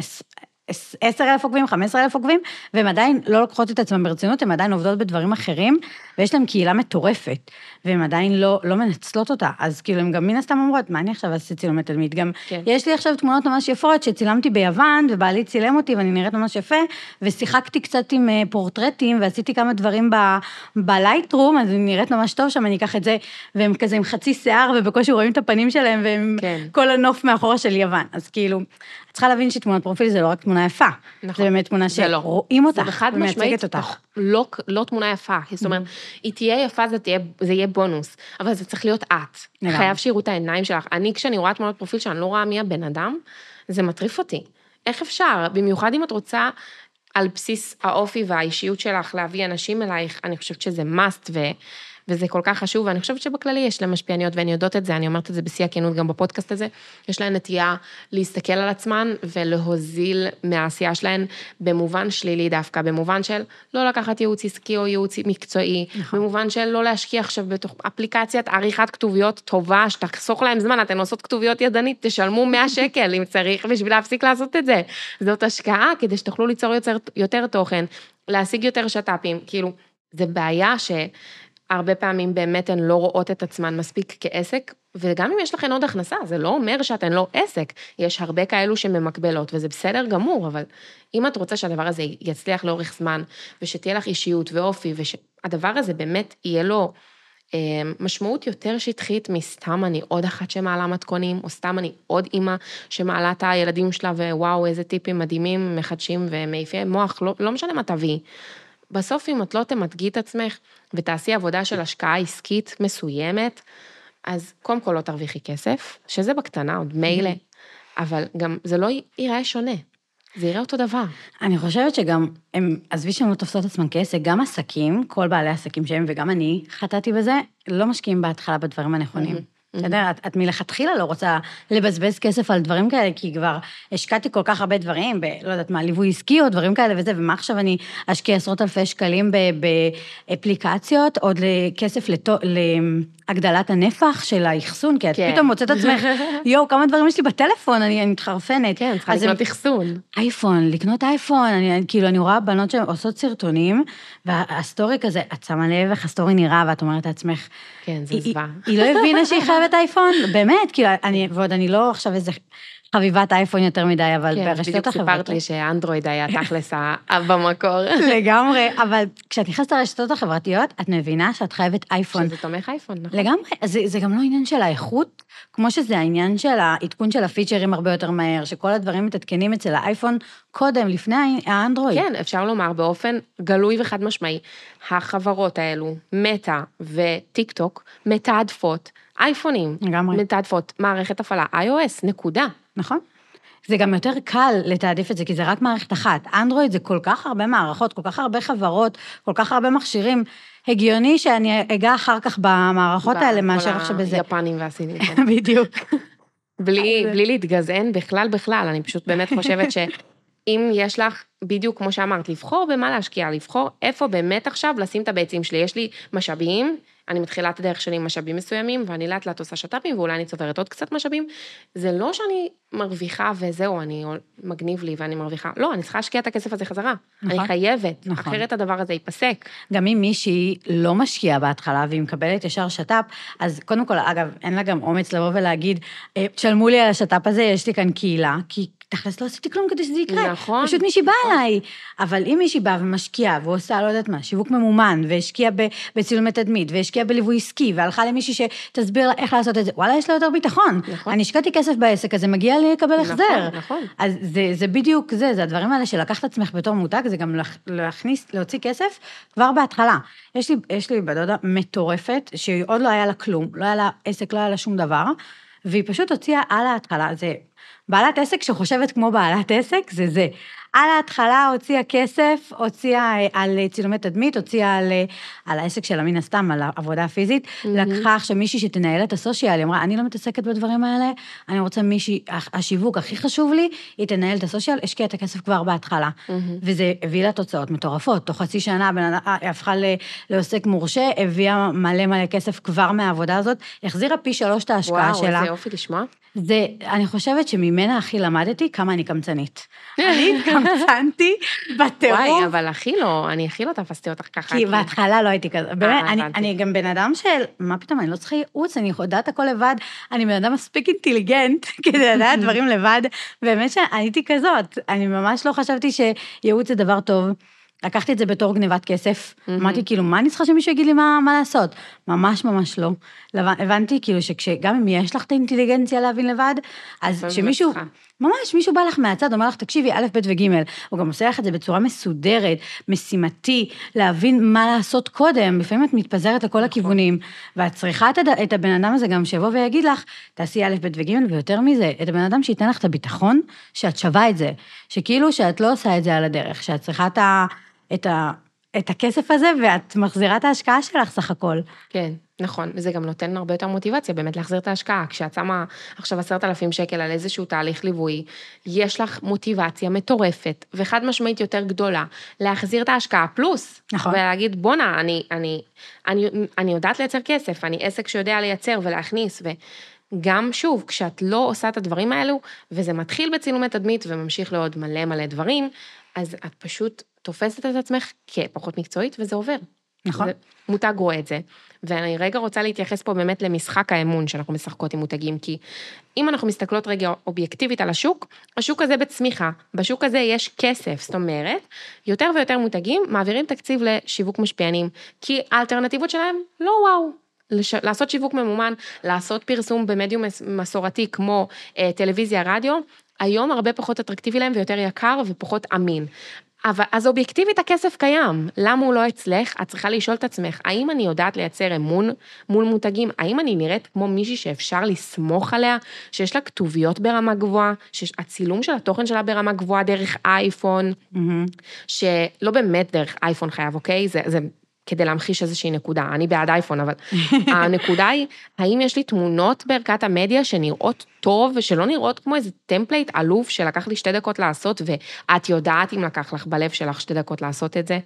עשרת אלפים עוקבים, חמישה עשר אלף עוקבים, והן עדיין לא לוקחות את עצמן ברצינות, הן עדיין עובדות בדברים אחרים, ויש להם קהילה מטורפת, והן עדיין לא, לא מנצלות אותה, אז כאילו הם גם מן הסתם אומרות, מה אני עכשיו עשיתי צילומי תדמית? גם כן. יש לי עכשיו תמונות ממש יפות, שצילמתי ביוון, ובעלי צילם אותי, ואני נראית ממש יפה, ושיחקתי קצת עם פורטרטים, ועשיתי כמה דברים ב- בלייטרום, אז אני נראית ממש טוב שם, אני אקח את זה, והם כזה עם חצי שיער, ובקושי רואים את הפנים שלהם, והם כן. כל הנוף מאחורה של יוון, אז כאילו, את צריכה להבין שתמונת פרופיל זה לא רק תמונה יפה, נכון. זה באמת תמונה שרואים אותך, ומייצגת אותך. לא, לא תמונה יפה, זאת אומרת, היא תהיה יפה, זה תהיה, זה יהיה בונוס, אבל זה צריך להיות את, חייב שיראו את העיניים שלך, אני כשאני רואה תמונות פרופיל שאני לא רואה מי הבן אדם, זה מטריף אותי, איך אפשר, במיוחד אם את רוצה, על בסיס האופי והאישיות שלך, להביא אנשים אלייך, אני חושבת שזה must, ו... וזה כל כך חשוב, ואני חושבת שבכללי יש להם משפיעניות, והן יודעות את זה, אני אומרת את זה בשיא הכנות, גם בפודקאסט הזה, יש להן נטייה להסתכל על עצמן, ולהוזיל מהעשייה שלהן, במובן שלילי דווקא, במובן של לא לקחת ייעוץ עסקי, או ייעוץ מקצועי, נכון. במובן של לא להשקיע עכשיו, בתוך אפליקציית עריכת כתוביות טובה, שתחסוך להם זמן, אתן עושות כתוביות ידנית, תשלמו מאה שקל, אם צריך, בשביל להפסיק לעשות את זה. זאת השקעה, כדי שתוכלו ליצור יותר, יותר תוכן, להשיג יותר שטאפים, כאילו, זה בעיה ש... הרבה פעמים באמת הן לא רואות את עצמן מספיק כעסק, וגם אם יש לכן עוד הכנסה, זה לא אומר שאתן לא עסק, יש הרבה כאלו שממקבלות, וזה בסדר גמור, אבל אם את רוצה שהדבר הזה יצליח לאורך זמן, ושתהיה לך אישיות ואופי, ושהדבר הזה באמת יהיה לו אה, משמעות יותר שטחית, מסתם אני עוד אחת שמעלה מתכונים, או סתם אני עוד אימא שמעלה את הילדים שלה, ווואו, איזה טיפים מדהימים, מחדשים ומעיפי מוח, לא, לא משנה מה תביא, בסוף אם את לא תמתגי את עצמך, ותעשי עבודה של השקעה עסקית מסוימת, אז קודם כל לא תרוויחי כסף, שזה בקטנה, עוד מילא, אבל גם זה לא ייראה שונה, זה יראה אותו דבר. אני חושבת שגם, עזבי שהם לא תופסות עצמן כעסק, גם עסקים, כל בעלי עסקים שהם, וגם אני חטאתי בזה, לא משקיעים בהתחלה בדברים הנכונים. בסדר, את, את מלכתחילה לא רוצה לבזבז כסף על דברים כאלה, כי כבר השקעתי כל כך הרבה דברים, ב, לא יודעת מה, ליווי עסקי או דברים כאלה וזה, ומה עכשיו אני אשקיע עשרות אלפי שקלים באפליקציות, עוד לכסף לתו, להגדלת הנפח של האחסון, כי את כן. פתאום מוצאת עצמך, יואו, כמה דברים יש לי בטלפון, אני, אני מתחרפנת. כן, צריכה לקנות אחסון. אייפון, לקנות אייפון, אני, כאילו אני רואה בנות שעושות סרטונים, והסטורי כזה, את שמה לב איך הסטורי נראה, ואת אומרת לעצמך, כן, זה זווה. היא לא הבינה שהיא חייבת אייפון, באמת, כאילו, אני, ועוד אני לא עכשיו איזה חביבת אייפון יותר מדי, אבל כן, ברשתות החברתיות. בדיוק סיפרת לי שאנדרואיד היה תכלס במקור. לגמרי, אבל כשאת נכנסת לרשתות החברתיות, את מבינה שאת חייבת אייפון. שזה תומך אייפון, נכון. לגמרי, זה, זה גם לא עניין של האיכות, כמו שזה העניין של העדכון של הפיצ'רים הרבה יותר מהר, שכל הדברים מתעדכנים אצל האייפון קודם, לפני האנדרואיד. כן, אפשר לומר באופן גלוי וחד משמעי, החברות האלו, מטא וטיק טוק, מתעדפות, אייפונים, מתעדפות, מערכת הפעלה, iOS, נקודה. נכון. זה גם יותר קל לתעדף את זה, כי זה רק מערכת אחת. אנדרואיד זה כל כך הרבה מערכות, כל כך הרבה חברות, כל כך הרבה מכשירים. הגיוני שאני אגע אחר כך במערכות האלה, מאשר עכשיו בזה. יפנים והסינים. בדיוק. בלי להתגזען בכלל בכלל, אני פשוט באמת חושבת ש... אם יש לך, בדיוק כמו שאמרת, לבחור במה להשקיע, לבחור איפה באמת עכשיו לשים את הביצים שלי. יש לי משאבים, אני מתחילה את הדרך שלי עם משאבים מסוימים, ואני לאט לאט עושה שטאפים, ואולי אני צוברת עוד קצת משאבים. זה לא שאני מרוויחה וזהו, אני מגניב לי ואני מרוויחה. לא, אני צריכה להשקיע את הכסף הזה חזרה. נכון. אני חייבת, נכון. אחרת הדבר הזה ייפסק. גם אם מישהי לא משקיעה בהתחלה, והיא מקבלת ישר שטאפ, אז קודם כל, אגב, אין לה גם אומץ לבוא ולהגיד, "תשלמו לי על השטאפ הזה, יש לי כאן קהילה", כי תכלס לא עשיתי כלום כדי שזה יקרה, נכון, פשוט מישהי באה נכון. עליי, אבל אם מישהי באה ומשקיעה, ועושה לא יודעת מה, שיווק ממומן, והשקיעה בצילומי תדמית, והשקיעה בליווי עסקי, והלכה למישהי שתסביר איך לעשות את זה, וואלה, יש לה יותר ביטחון, נכון. אני השקעתי כסף בעסק, אז זה מגיע לי לקבל נכון, החזר, נכון. אז זה, זה בדיוק זה, זה הדברים האלה שלקחת עצמך בתור מותג, זה גם להכניס, להוציא כסף כבר בהתחלה. יש לי, יש לי בדודה מטורפת, שעוד לא היה לה כלום, לא היה לה עסק, לא היה לה שום דבר, והיא פשוט הוציאה על ההתחלה, זה בעלת עסק שחושבת כמו בעלת עסק, זה זה. על ההתחלה הוציאה כסף, הוציאה על צילומי תדמית, הוציאה על, על העסק שלה מן הסתם, על העבודה הפיזית, mm-hmm. לקחה עכשיו מישהי שתנהל את הסושיאל, היא אמרה, אני לא מתעסקת בדברים האלה, אני רוצה מישהי, השיווק הכי חשוב לי, היא תנהל את הסושיאל, השקיע את הכסף כבר בהתחלה, mm-hmm. וזה הביא לה תוצאות מטורפות, תוך חצי שנה, היא הפכה לעוסק מורשה, הביאה מלא מלא כסף כבר מהעבודה הזאת, החזירה פי שלוש את ההשקעה שלה. וואו, איזה יופי לשמוע. זה, אני חושבת שממנה הכי למדתי כמה אני קמצנית. אני קמצנתי בטירוף. וואי, אבל הכי לא, אני הכי לא תפסתי אותך ככה. כי בהתחלה לא הייתי כזה. באמת, אני גם בן אדם של, מה פתאום, אני לא צריכה ייעוץ, אני יודעת הכל לבד, אני בן אדם מספיק אינטליגנט, כדי לדעת דברים לבד, באמת שהייתי כזאת, אני ממש לא חשבתי שייעוץ זה דבר טוב. לקחתי את זה בתור גניבת כסף, אמרתי כאילו, מה אני צריכה שמישהו יגיד לי מה לעשות? ממש ממש לא. הבנתי כאילו שגם אם יש לך את האינטליגנציה להבין לבד, אז שמישהו, ממש מישהו בא לך מהצד, אומר לך, תקשיבי, א', ב' וג', הוא גם עושה לך את זה בצורה מסודרת, משימתי, להבין מה לעשות קודם, לפעמים את מתפזרת לכל הכיוונים, ואת צריכה את הבן אדם הזה גם שיבוא ויגיד לך, תעשי א', ב' וג', ויותר מזה, את הבן אדם שייתן לך את הביטחון, שאת שווה את זה, שכאילו שאת לא עושה את זה על הדרך, שאת צריכה את ה... את, ה, את הכסף הזה, ואת מחזירה את ההשקעה שלך סך הכל. כן, נכון, וזה גם נותן הרבה יותר מוטיבציה, באמת להחזיר את ההשקעה, כשאת שמה עכשיו עשרת אלפים שקל על איזשהו תהליך ליווי, יש לך מוטיבציה מטורפת, וחד משמעית יותר גדולה, להחזיר את ההשקעה פלוס, נכון. ולהגיד בונה, אני, אני, אני, אני יודעת לייצר כסף, אני עסק שיודע לייצר ולהכניס, ו... גם שוב, כשאת לא עושה את הדברים האלו, וזה מתחיל בצילומי תדמית, וממשיך לעוד מלא מלא דברים, אז את פשוט תופסת את עצמך כפחות מקצועית, וזה עובר. נכון. מותג רואה את זה, ואני רגע רוצה להתייחס פה באמת למשחק האמון, שאנחנו משחקות עם מותגים, כי אם אנחנו מסתכלות רגע אובייקטיבית על השוק, השוק הזה בצמיחה, בשוק הזה יש כסף, זאת אומרת, יותר ויותר מותגים מעבירים תקציב לשיווק משפיענים, כי האלטרנטיבות שלהם לא וואו. לעשות שיווק ממומן, לעשות פרסום במדיום מסורתי כמו טלוויזיה, רדיו, היום הרבה פחות אטרקטיבי להם ויותר יקר ופחות אמין. אבל אז אובייקטיבית הכסף קיים, למה הוא לא אצלך? את צריכה לשאול את עצמך, האם אני יודעת לייצר אמון מול מותגים? האם אני נראית כמו מישהי שאפשר לסמוך עליה, שיש לה כתוביות ברמה גבוהה, שהצילום של התוכן שלה ברמה גבוהה דרך אייפון, mm-hmm. שלא באמת דרך אייפון חייב, אוקיי? זה, זה כדי להמחיש איזושהי נקודה, אני בעד אייפון, אבל הנקודה היא, האם יש לי תמונות בערכת המדיה שנראות טוב, ושלא נראות כמו איזה טמפלייט עלוב, שלקח לי שתי דקות לעשות, ואת יודעת אם לקח לך בלב שלך שתי דקות לעשות את זה,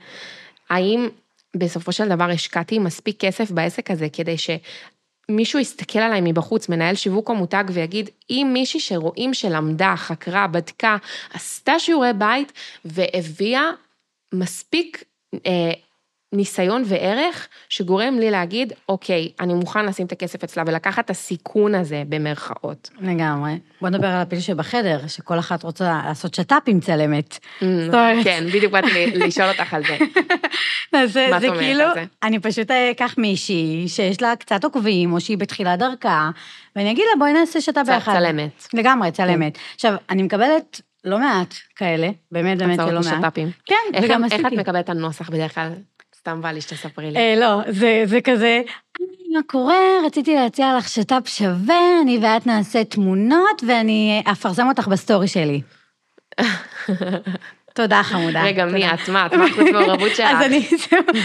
האם בסופו של דבר השקעתי מספיק כסף בעסק הזה, כדי שמישהו יסתכל עליי מבחוץ, מנהל שיווק או מותג, ויגיד, אם מישהי שרואים שלמדה, חקרה, בדקה, עשתה שיעורי בית, והביאה מספיק ניסיון וערך שגורם לי להגיד, אוקיי, אני מוכן לשים את הכסף אצלה ולקחת את הסיכון הזה במרכאות. לגמרי. בוא נדבר על הפיל שבחדר, שכל אחת רוצה לעשות שטאפ עם צלמת. כן, בדיוק באת לשאול אותך על זה. זה כאילו, אני פשוט אקח מישהי שיש לה קצת עוקבים, או שהיא בתחילה דרכה, ואני אגיד לה, בואי נעשה שטאפ באחד. צלמת. לגמרי, צלמת. עכשיו, אני מקבלת לא מעט כאלה, באמת, באמת, לא מעט. שטאפים. כן, וגם איך את מקבלת הנוסח בדרך כלל? סתם בא לי שתספרי לי. לא, זה כזה, מה קורה, רציתי להציע לך שטאפ שווה, אני ואת נעשה תמונות, ואני אפרסם אותך בסטורי שלי. תודה חמודה. רגע, מי את, מה, את מה חוץ מעורבות שלך? אז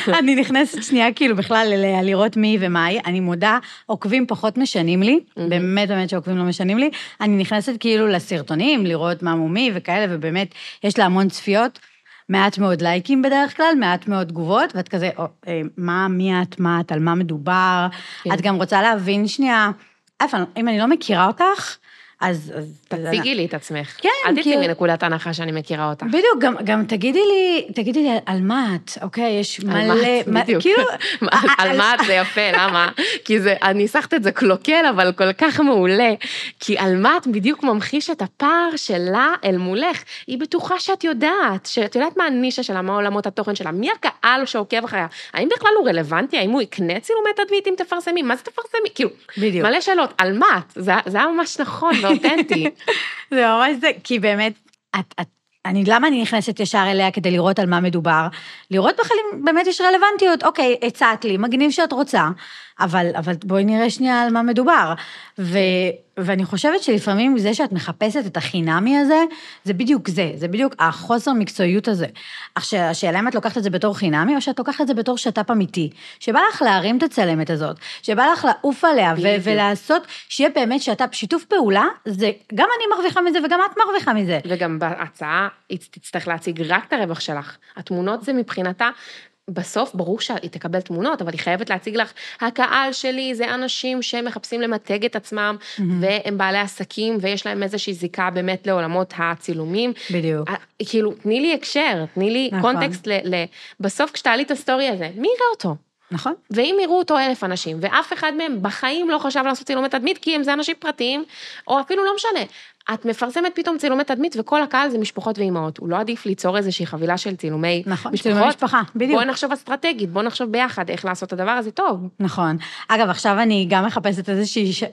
אני נכנסת שנייה, כאילו בכלל לראות מי ומה היא, אני מודה, עוקבים פחות משנים לי, באמת באמת שעוקבים לא משנים לי, אני נכנסת כאילו לסרטונים, לראות מה מומי וכאלה, ובאמת יש לה המון צפיות, מעט מאוד לייקים בדרך כלל, מעט מאוד תגובות, ואת כזה, מה, מי את, מה את, על מה מדובר, כן. את גם רוצה להבין שנייה, איפה, אם אני לא מכירה אותך, אז... תציגי לי את עצמך. כן. אל תתני מנקודת הנחה שאני מכירה אותך. בדיוק, גם, גם תגידי לי, תגידי לי על מה את, אוקיי, יש מלא... על מה את, בדיוק. כאילו... על מה את זה יפה, למה? כי זה, אני סחת את זה קלוקל, אבל כל כך מעולה. כי על מה את בדיוק ממחיש את הפער שלה אל מולך. היא בטוחה שאת יודעת, שאת יודעת מה הנישה שלה, מה עולמות התוכן שלה, מי הקהל שעוקב אחריה. האם בכלל הוא רלוונטי? האם הוא יקנה צילומי תדמית אם תפרסמי? מה זה תפרסמי? כאילו, מלא שאלות. על מה את? זה, זה היה ממש נכון. אותנטי. זה ממש זה, כי באמת, את, את, אני, למה אני נכנסת ישר אליה כדי לראות על מה מדובר? לראות בכלל אם באמת יש רלוונטיות, אוקיי, הצעת לי, מגניב שאת רוצה, אבל, אבל בואי נראה שנייה על מה מדובר. ו, ואני חושבת שלפעמים זה שאת מחפשת את החינמי הזה, זה בדיוק זה, זה בדיוק החוסר מקצועיות הזה. עכשיו, השאלה אם את לוקחת את זה בתור חינמי, או שאת לוקחת את זה בתור שטאפ אמיתי, שבא לך להרים את הצלמת הזאת, שבא לך לעוף עליה ו- ולעשות, שיהיה באמת שטאפ שיתוף פעולה, זה, גם אני מרוויחה מזה וגם את מרוויחה מזה. וגם בהצעה, תצטרך להציג רק את הרווח שלך. התמונות זה מבחינתה, בסוף ברור שהיא תקבל תמונות, אבל היא חייבת להציג לך, הקהל שלי זה אנשים שמחפשים למתג את עצמם, mm-hmm. והם בעלי עסקים, ויש להם איזושהי זיקה באמת לעולמות הצילומים. בדיוק. כאילו, תני לי הקשר, תני לי נכון. קונטקסט, ל- ל- בסוף כשתעלי את הסטורי הזה, מי יראה אותו? נכון. ואם יראו אותו אלף אנשים, ואף אחד מהם בחיים לא חשב לעשות צילומי תדמית, כי הם זה אנשים פרטיים, או אפילו לא משנה. את מפרסמת פתאום צילומי תדמית, וכל הקהל זה משפחות ואימהות. הוא לא עדיף ליצור איזושהי חבילה של צילומי נכון, משפחות. צילומי משפחה, בדיוק. בוא נחשוב אסטרטגית, בוא נחשוב ביחד איך לעשות את הדבר הזה טוב. נכון. אגב, עכשיו אני גם מחפשת איזושהי אה,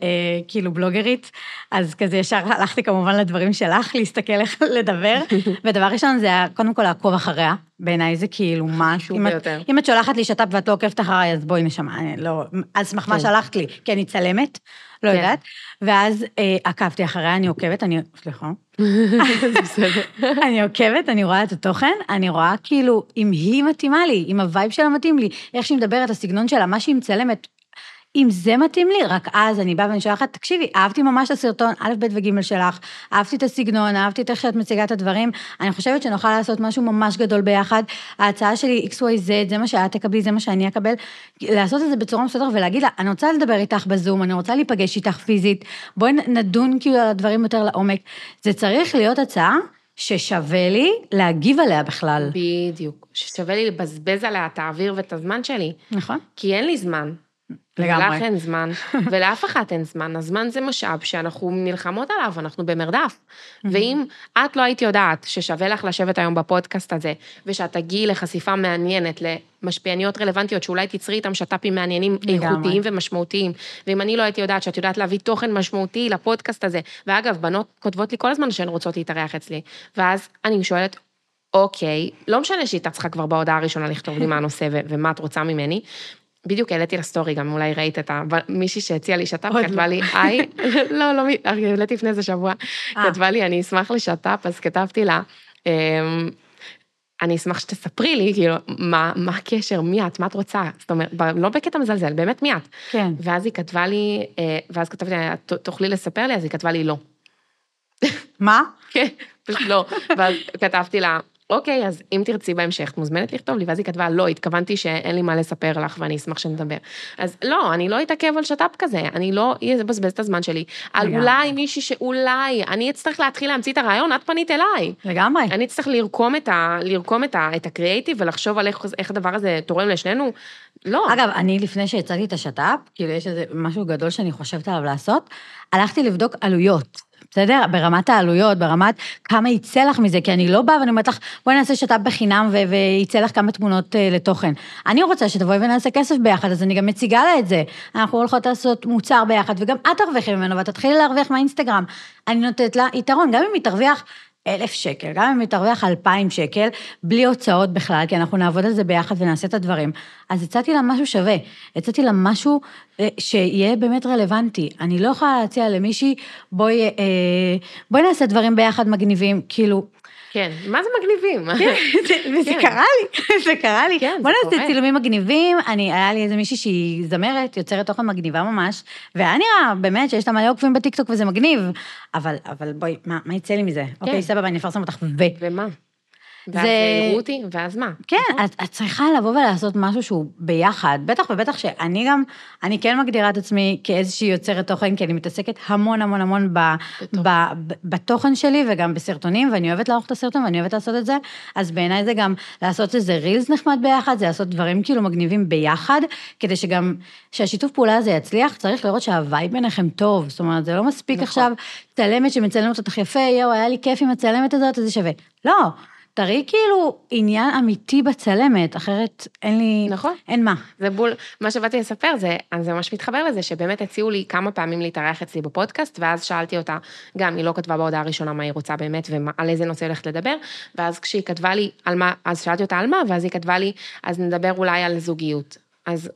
כאילו בלוגרית, אז כזה ישר הלכתי כמובן לדברים שלך, להסתכל איך לדבר, ודבר ראשון זה קודם כל לעקוב אחריה, בעיניי זה כאילו משהו. אם, אם את שולחת לי שטאפ ואת לא עוקבת אחריי, אז בואי נשמע, לא, אז מחמה שלחת לי, כי אני צלמת, לא יודעת, ואז עקבתי אחריה, אני עוקבת, אני, סליחה, אני עוקבת, אני רואה את התוכן, אני רואה כאילו, אם היא מתאימה לי, אם הווייב שלה מתאים לי, איך שהיא מדברת, הסגנון שלה, מה שהיא מצלמת, אם זה מתאים לי, רק אז אני באה ואני שולחת, תקשיבי, אהבתי ממש את הסרטון, א' ב' וג' שלך, אהבתי את הסגנון, אהבתי את איך שאת מציגה את הדברים, אני חושבת שנוכל לעשות משהו ממש גדול ביחד, ההצעה שלי אקס וואי זד, זה מה שאת תקבלי, זה מה שאני אקבל, לעשות את זה בצורה מסודרת ולהגיד לה, אני רוצה לדבר איתך בזום, אני רוצה להיפגש איתך פיזית, בואי נדון כאילו על הדברים יותר לעומק, זה צריך להיות הצעה, ששווה לי להגיב עליה בכלל. בדיוק, ששווה לי לבזבז עליה את האוויר ואת הזמן שלי. נכון. כי אין לי זמן. ולך אין זמן, ולאף אחת אין זמן, הזמן זה משאב שאנחנו נלחמות עליו, אנחנו במרדף, ואם את לא היית יודעת ששווה לך לשבת היום בפודקאסט הזה, ושאת תגיעי לחשיפה מעניינת, למשפיעניות רלוונטיות, שאולי תצרי איתם שטאפים מעניינים איכותיים ומשמעותיים, ואם אני לא הייתי יודעת שאת יודעת להביא תוכן משמעותי לפודקאסט הזה, ואגב, בנות כותבות לי כל הזמן שהן רוצות להתארח אצלי, ואז אני שואלת, אוקיי, לא משנה שהיא צריכה כבר בהודעה הראשונה לכתוב לי מה הנושא ומה את רוצה ממני, בדיוק העליתי לסטורי, גם אולי ראית את מישהי שהציעה לי שטאפ, כתבה לי, איי, לא, לא, העליתי לפני איזה שבוע, כתבה לי, אני אשמח לשטאפ, אז כתבתי לה, אני אשמח שתספרי לי, כאילו, מה הקשר, מי את, מה את רוצה, זאת אומרת, לא בקטע מזלזל, באמת מי את. כן. ואז היא כתבה לי, ואז כתבתי, תוכלי לספר לי, אז היא כתבה לי, לא. מה? כן, פשוט לא. ואז כתבתי לה, אוקיי, אז אם תרצי בהמשך, את מוזמנת לכתוב לי, ואז היא כתבה, לא, התכוונתי שאין לי מה לספר לך, ואני אשמח שנדבר. אז לא, אני לא אתעכב על שטאפ כזה, אני לא, זה בזבז את הזמן שלי, על אולי מישהי שאולי, אני אצטרך להתחיל להמציא את הרעיון, את פנית אליי. לגמרי. אני אצטרך לרקום את ה, לרקום את ה, את הקריאיטיב, ולחשוב על איך, איך הדבר הזה תורם לשנינו, לא. אגב, אני לפני שהצגתי את השטאפ, כאילו יש איזה משהו גדול שאני חושבת עליו לעשות, הלכתי לבדוק עלויות. בסדר? ברמת העלויות, ברמת כמה יצא לך מזה, כי אני לא באה ואני אומרת לך, בואי נעשה שטאפ בחינם ו- ויצא לך כמה תמונות uh, לתוכן. אני רוצה שתבואי ונעשה כסף ביחד, אז אני גם מציגה לה את זה. אנחנו הולכות לעשות מוצר ביחד, וגם את תרווחי ממנו, ואת תתחילי להרוויח מהאינסטגרם. אני נותנת לה יתרון, גם אם היא תרוויח אלף שקל, גם אם היא תרוויח אלפיים שקל, בלי הוצאות בכלל, כי אנחנו נעבוד על זה ביחד ונעשה את הדברים. אז הצעתי לה משהו שווה, הצעתי לה משהו שיהיה באמת רלוונטי. אני לא יכולה להציע למישהי, בואי, בואי נעשה דברים ביחד מגניבים, כאילו... כן, מה זה מגניבים? וזה קרה לי, זה קרה לי. בוא נעשה צילומים מגניבים, היה לי איזה מישהי שהיא זמרת, יוצרת תוכן מגניבה ממש, והיה נראה באמת שיש לה מלא עוקבים בטיקטוק וזה מגניב, אבל בואי, מה יצא לי מזה? אוקיי, סבבה, אני אפרסם אותך ו... ומה? ואז יראו אותי, ואז מה? כן, את צריכה לבוא ולעשות משהו שהוא ביחד, בטח ובטח שאני גם, אני כן מגדירה את עצמי כאיזושהי יוצרת תוכן, כי אני מתעסקת המון המון המון בתוכן שלי, וגם בסרטונים, ואני אוהבת לערוך את הסרטון, ואני אוהבת לעשות את זה, אז בעיניי זה גם לעשות איזה רילס נחמד ביחד, זה לעשות דברים כאילו מגניבים ביחד, כדי שגם, שהשיתוף פעולה הזה יצליח, צריך לראות שהווי ביניכם טוב, זאת אומרת, זה לא מספיק עכשיו, צלמת שמצלמת אותך יפה, יאו, היה לי כיף עם הצלמת הזאת, זה שווה. לא. תראי כאילו עניין אמיתי בצלמת, אחרת אין לי... נכון. אין מה. זה בול, מה שבאתי לספר זה, אז זה ממש מתחבר לזה, שבאמת הציעו לי כמה פעמים להתארח אצלי בפודקאסט, ואז שאלתי אותה, גם היא לא כתבה בהודעה הראשונה מה היא רוצה באמת, ועל איזה נושא הולכת לדבר, ואז כשהיא כתבה לי על מה, אז שאלתי אותה על מה, ואז היא כתבה לי, אז נדבר אולי על זוגיות. אז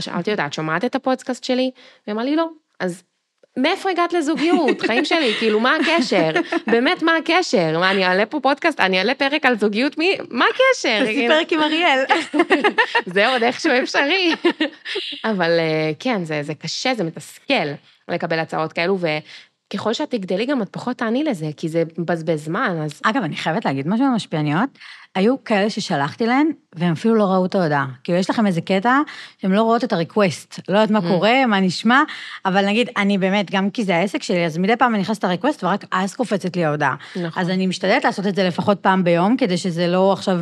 שאלתי אותה, את שומעת את הפודקאסט שלי? והיא אמרה לי לא. אז... מאיפה הגעת לזוגיות, חיים שלי, כאילו מה הקשר, באמת מה הקשר, מה אני אעלה פה פודקאסט, אני אעלה פרק על זוגיות, מי, מה הקשר? תעשי פרק עם אריאל. זה עוד איכשהו אפשרי, אבל כן, זה, זה קשה, זה מתסכל לקבל הצעות כאלו, וככל שאת תגדלי גם את פחות תעני לזה, כי זה בזבז זמן, אז... אגב, אני חייבת להגיד משהו במשפיעניות, היו כאלה ששלחתי להן, והם אפילו לא ראו את ההודעה. כאילו, יש לכם איזה קטע, שהם לא רואות את הריקווסט, לא יודעת מה קורה, מה נשמע, אבל נגיד, אני באמת, גם כי זה העסק שלי, אז מדי פעם אני נכנסת הריקווסט, ורק אז קופצת לי ההודעה. אז אני משתדלת לעשות את זה לפחות פעם ביום, כדי שזה לא עכשיו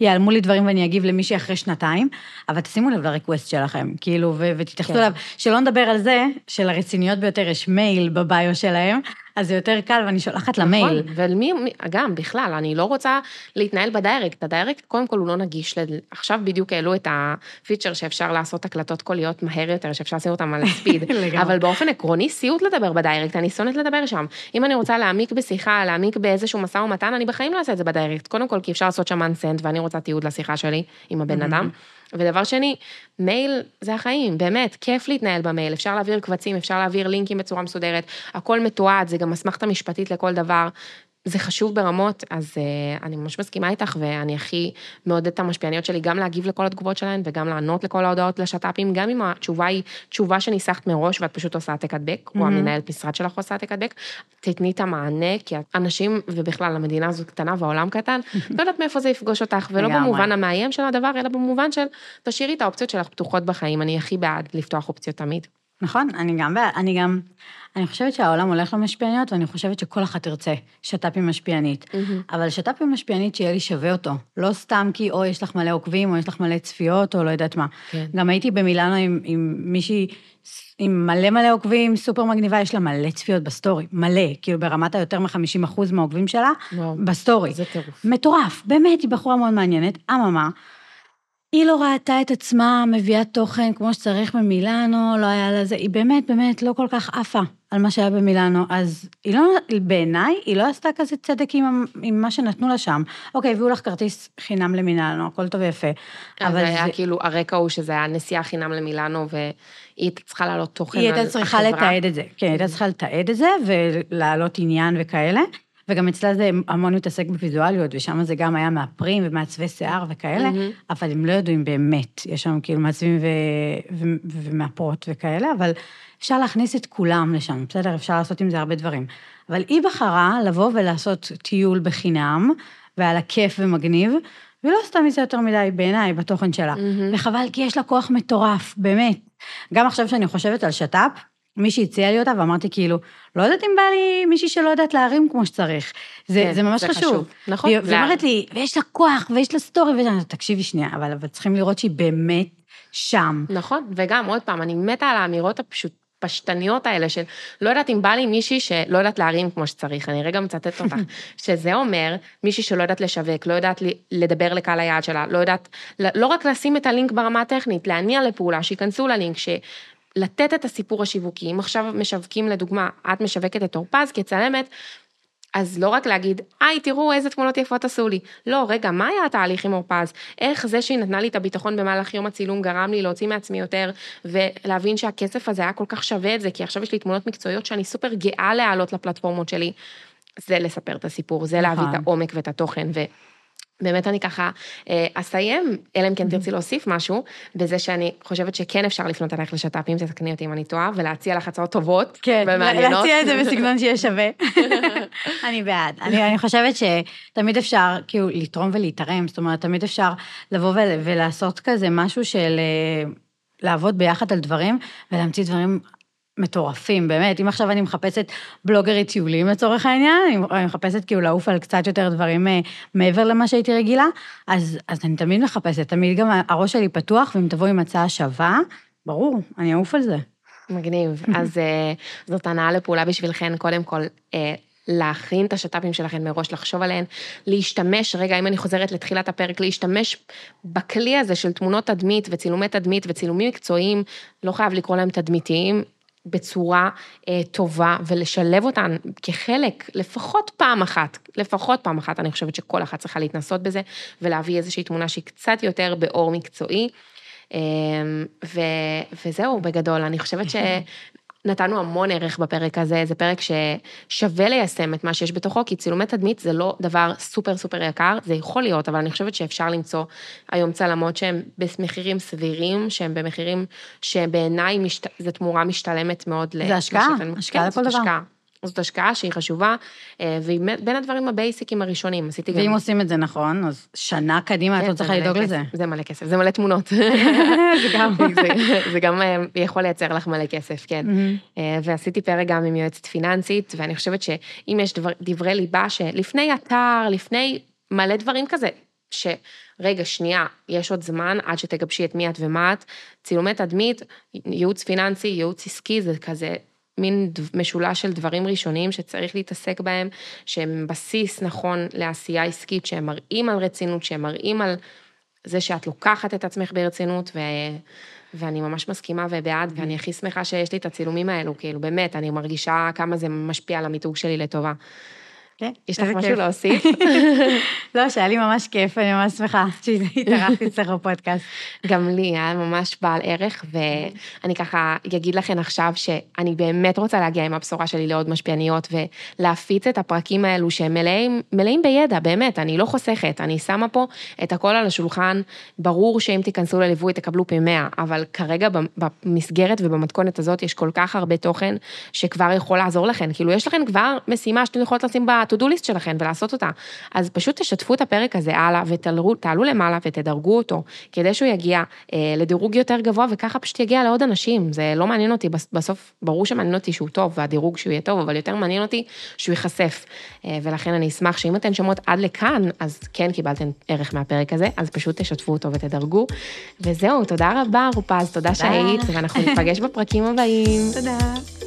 יעלמו לי דברים, ואני אגיב למישהי אחרי שנתיים, אבל תשימו לב לריקווסט שלכם, כאילו, ותתייחסו לב, שלא נדבר על זה, שלרציניות ביותר יש מייל בביו שלהם, אז זה יותר קל, ואני שולחת למייל. ולמי, גם בכלל, אני לא רוצה להתנהל בדיירקט, הדיירקט קודם כל הוא לא נגיש, עכשיו בדיוק העלו את הפיצ'ר שאפשר לעשות הקלטות קוליות מהר יותר, שאפשר לעשות אותם על ספיד, אבל באופן עקרוני, סיוט לדבר בדיירקט, אני שונאת לדבר שם, אם אני רוצה להעמיק בשיחה, להעמיק באיזשהו משא ומתן, אני בחיים לא אעשה את זה בדיירקט, קודם כל, כי אפשר לעשות שם אנסנט, ואני רוצה תיעוד לשיחה שלי עם הבן אדם, ודבר שני, מייל זה החיים, באמת, כיף להתנהל במייל, אפשר להעביר קבצים, אפשר להעביר לינקים בצורה מסודרת, הכל מתועד, זה גם אסמכתה משפטית לכל דבר, זה חשוב ברמות, אז uh, אני ממש מסכימה איתך, ואני הכי מעודדת את המשפיעניות שלי, גם להגיב לכל התגובות שלהן, וגם לענות לכל ההודעות לשטאפים, גם אם התשובה היא תשובה שניסחת מראש, ואת פשוט עושה העתק הדבק, mm-hmm. או המנהל משרד שלך עושה העתק הדבק, תתני את המענה, כי אנשים, ובכלל, המדינה הזו קטנה והעולם קטן, לא יודעת מאיפה זה יפגוש אותך, ולא במובן המאיים של הדבר, אלא במובן של, תשאירי את האופציות שלך פתוחות בחיים, אני הכי בעד לפתוח אופציות תמיד. נכון, אני גם, אני גם, אני חושבת שהעולם הולך למשפיעניות, ואני חושבת שכל אחת תרצה שטאפ עם משפיענית. Mm-hmm. אבל שטאפ עם משפיענית שיהיה לי שווה אותו. לא סתם כי או יש לך מלא עוקבים, או יש לך מלא צפיות, או לא יודעת מה. כן. גם הייתי במילאנו עם, עם מישהי, עם מלא מלא עוקבים, סופר מגניבה, יש לה מלא צפיות בסטורי, מלא, כאילו ברמת היותר מ-חמישים אחוז מהעוקבים שלה, וואו, בסטורי. זה טירוף. מטורף, באמת היא בחורה מאוד מעניינת, אממה, היא לא ראתה את עצמה, מביאה תוכן כמו שצריך במילאנו, לא היה לזה, היא באמת, באמת לא כל כך עפה. על מה שהיה במילאנו, אז היא לא, בעיניי, היא לא עשתה כזה צדק עם, עם מה שנתנו לה שם. אוקיי, הביאו לך כרטיס חינם למילאנו, הכל טוב ויפה. אבל זה היה זה... כאילו, הרקע הוא שזה היה נסיעה חינם למילאנו, והיא הייתה צריכה לעלות תוכן החברה. היא הייתה צריכה לתעד את זה, כן, היא הייתה צריכה לתעד את זה, ולעלות עניין וכאלה, וגם אצלה זה המון מתעסק בוויזואליות, ושם זה גם היה מאפרים ומעצבי שיער וכאלה, mm-hmm. אבל הם לא יודעים באמת, יש שם כאילו מעצבים ו... ו... ומאפרות וכאלה, אבל אפשר להכניס את כולם לשם, בסדר? אפשר לעשות עם זה הרבה דברים. אבל היא בחרה לבוא ולעשות טיול בחינם, ועל הכיף ומגניב, ולא עשתה מזה יותר מדי בעיניי בתוכן שלה. Mm-hmm. וחבל, כי יש לה כוח מטורף, באמת. גם עכשיו שאני חושבת על שטאפ, מישהי הציעה לי אותה, ואמרתי כאילו, לא יודעת אם בא לי מישהי שלא יודעת להרים כמו שצריך. זה, כן, זה ממש זה חשוב. חשוב. נכון. והיא לה... אומרת לי, ויש לה כוח, ויש לה סטורי, ויש לה... תקשיבי שנייה, אבל, אבל צריכים לראות שהיא באמת שם. נכון, וגם עוד פעם, אני מתה על האמירות הפשטניות האלה, של לא יודעת אם בא לי מישהי שלא יודעת להרים כמו שצריך, אני רגע מצטטת אותך, שזה אומר, מישהי שלא יודעת לשווק, לא יודעת לדבר לקהל היעד שלה, לא יודעת, לא רק לשים את הלינק ברמה הטכנית, להניע לפעולה, שיכנסו ללינק, ש... לתת את הסיפור השיווקי, אם עכשיו משווקים לדוגמה, את משווקת את אורפז כצלמת, אז לא רק להגיד, היי, תראו איזה תמונות יפות עשו לי. לא, רגע, מה היה התהליך עם אורפז? איך זה שהיא נתנה לי את הביטחון במהלך יום הצילום, גרם לי להוציא מעצמי יותר, ולהבין שהכסף הזה היה כל כך שווה את זה, כי עכשיו יש לי תמונות מקצועיות שאני סופר גאה להעלות לפלטפורמות שלי. זה לספר את הסיפור, זה להביא את העומק ואת התוכן, ו... באמת אני ככה אסיים, אלא אם כן תרצי להוסיף משהו, בזה שאני חושבת שכן אפשר לפנות אלייך לשת"פים, תתקני אותי אם אני טועה, ולהציע לך הצעות טובות ומעניינות. כן, להציע את זה בסגנון שיהיה שווה. אני בעד. אני חושבת שתמיד אפשר כאילו לתרום ולהתרם, זאת אומרת, תמיד אפשר לבוא ולעשות כזה משהו של לעבוד ביחד על דברים, ולהמציא דברים מטורפים, באמת. אם עכשיו אני מחפשת בלוגרית טיולים לצורך העניין, אני מחפשת כאילו לעוף על קצת יותר דברים מעבר למה שהייתי רגילה, אז, אז אני תמיד מחפשת, תמיד גם הראש שלי פתוח, ואם תבוא עם הצעה שווה, ברור, אני אעוף על זה. מגניב. אז זאת הנאה לפעולה בשבילכן, קודם כל, להכין את השטאפים שלכם מראש, לחשוב עליהן, להשתמש, רגע, אם אני חוזרת לתחילת הפרק, להשתמש בכלי הזה של תמונות תדמית וצילומי תדמית וצילומים מקצועיים, לא חייב לקרוא להם תדמיתיים, בצורה אה, טובה, ולשלב אותן כחלק, לפחות פעם אחת, לפחות פעם אחת, אני חושבת שכל אחת צריכה להתנסות בזה, ולהביא איזושהי תמונה שהיא קצת יותר באור מקצועי, אה, ו, וזהו בגדול, אני חושבת ש... נתנו המון ערך בפרק הזה, זה פרק ששווה ליישם את מה שיש בתוכו, כי צילומי תדמית זה לא דבר סופר סופר יקר, זה יכול להיות, אבל אני חושבת שאפשר למצוא היום צלמות שהן במחירים סבירים, שהן במחירים שבעיניי משת... זו תמורה משתלמת מאוד. זה השקעה, השקעה לכל דבר. זאת השקעה שהיא חשובה, והיא בין הדברים הבייסיקים הראשונים. ואם עושים את זה נכון, אז שנה קדימה את לא צריכה לדאוג לזה. זה מלא כסף, זה מלא תמונות. זה גם יכול לייצר לך מלא כסף, כן. ועשיתי פרק גם עם יועצת פיננסית, ואני חושבת שאם יש דברי ליבה שלפני אתר, לפני מלא דברים כזה, שרגע, שנייה, יש עוד זמן עד שתגבשי את מי את ומה את, צילומי תדמית, ייעוץ פיננסי, ייעוץ עסקי, זה כזה... מין משולש של דברים ראשוניים שצריך להתעסק בהם, שהם בסיס נכון לעשייה עסקית, שהם מראים על רצינות, שהם מראים על זה שאת לוקחת את עצמך ברצינות, ו... ואני ממש מסכימה ובעד, ואני הכי שמחה שיש לי את הצילומים האלו, כאילו באמת, אני מרגישה כמה זה משפיע על המיתוג שלי לטובה. יש לך משהו להוסיף? לא, שהיה לי ממש כיף, אני ממש שמחה שהתארחתי אצלך בפודקאסט. גם לי, היה ממש בעל ערך, ואני ככה אגיד לכן עכשיו שאני באמת רוצה להגיע עם הבשורה שלי לעוד משפיעניות, ולהפיץ את הפרקים האלו שהם מלאים בידע, באמת, אני לא חוסכת, אני שמה פה את הכל על השולחן, ברור שאם תיכנסו לליווי תקבלו פי מאה, אבל כרגע במסגרת ובמתכונת הזאת יש כל כך הרבה תוכן שכבר יכול לעזור לכן, כאילו יש לכן כבר משימה שאתם יכולות לשים בה to-do list שלכן ולעשות אותה, אז פשוט תשתפו את הפרק הזה הלאה, ותעלו למעלה ותדרגו אותו, כדי שהוא יגיע אה, לדירוג יותר גבוה, וככה פשוט יגיע לעוד אנשים, זה לא מעניין אותי, בסוף ברור שמעניין אותי שהוא טוב, והדירוג שהוא יהיה טוב, אבל יותר מעניין אותי שהוא ייחשף, אה, ולכן אני אשמח שאם אתן שומעות עד לכאן, אז כן קיבלתן ערך מהפרק הזה, אז פשוט תשתפו אותו ותדרגו, וזהו, תודה רבה אורפז, תודה, תודה שהיית, ואנחנו נפגש בפרקים הבאים. תודה.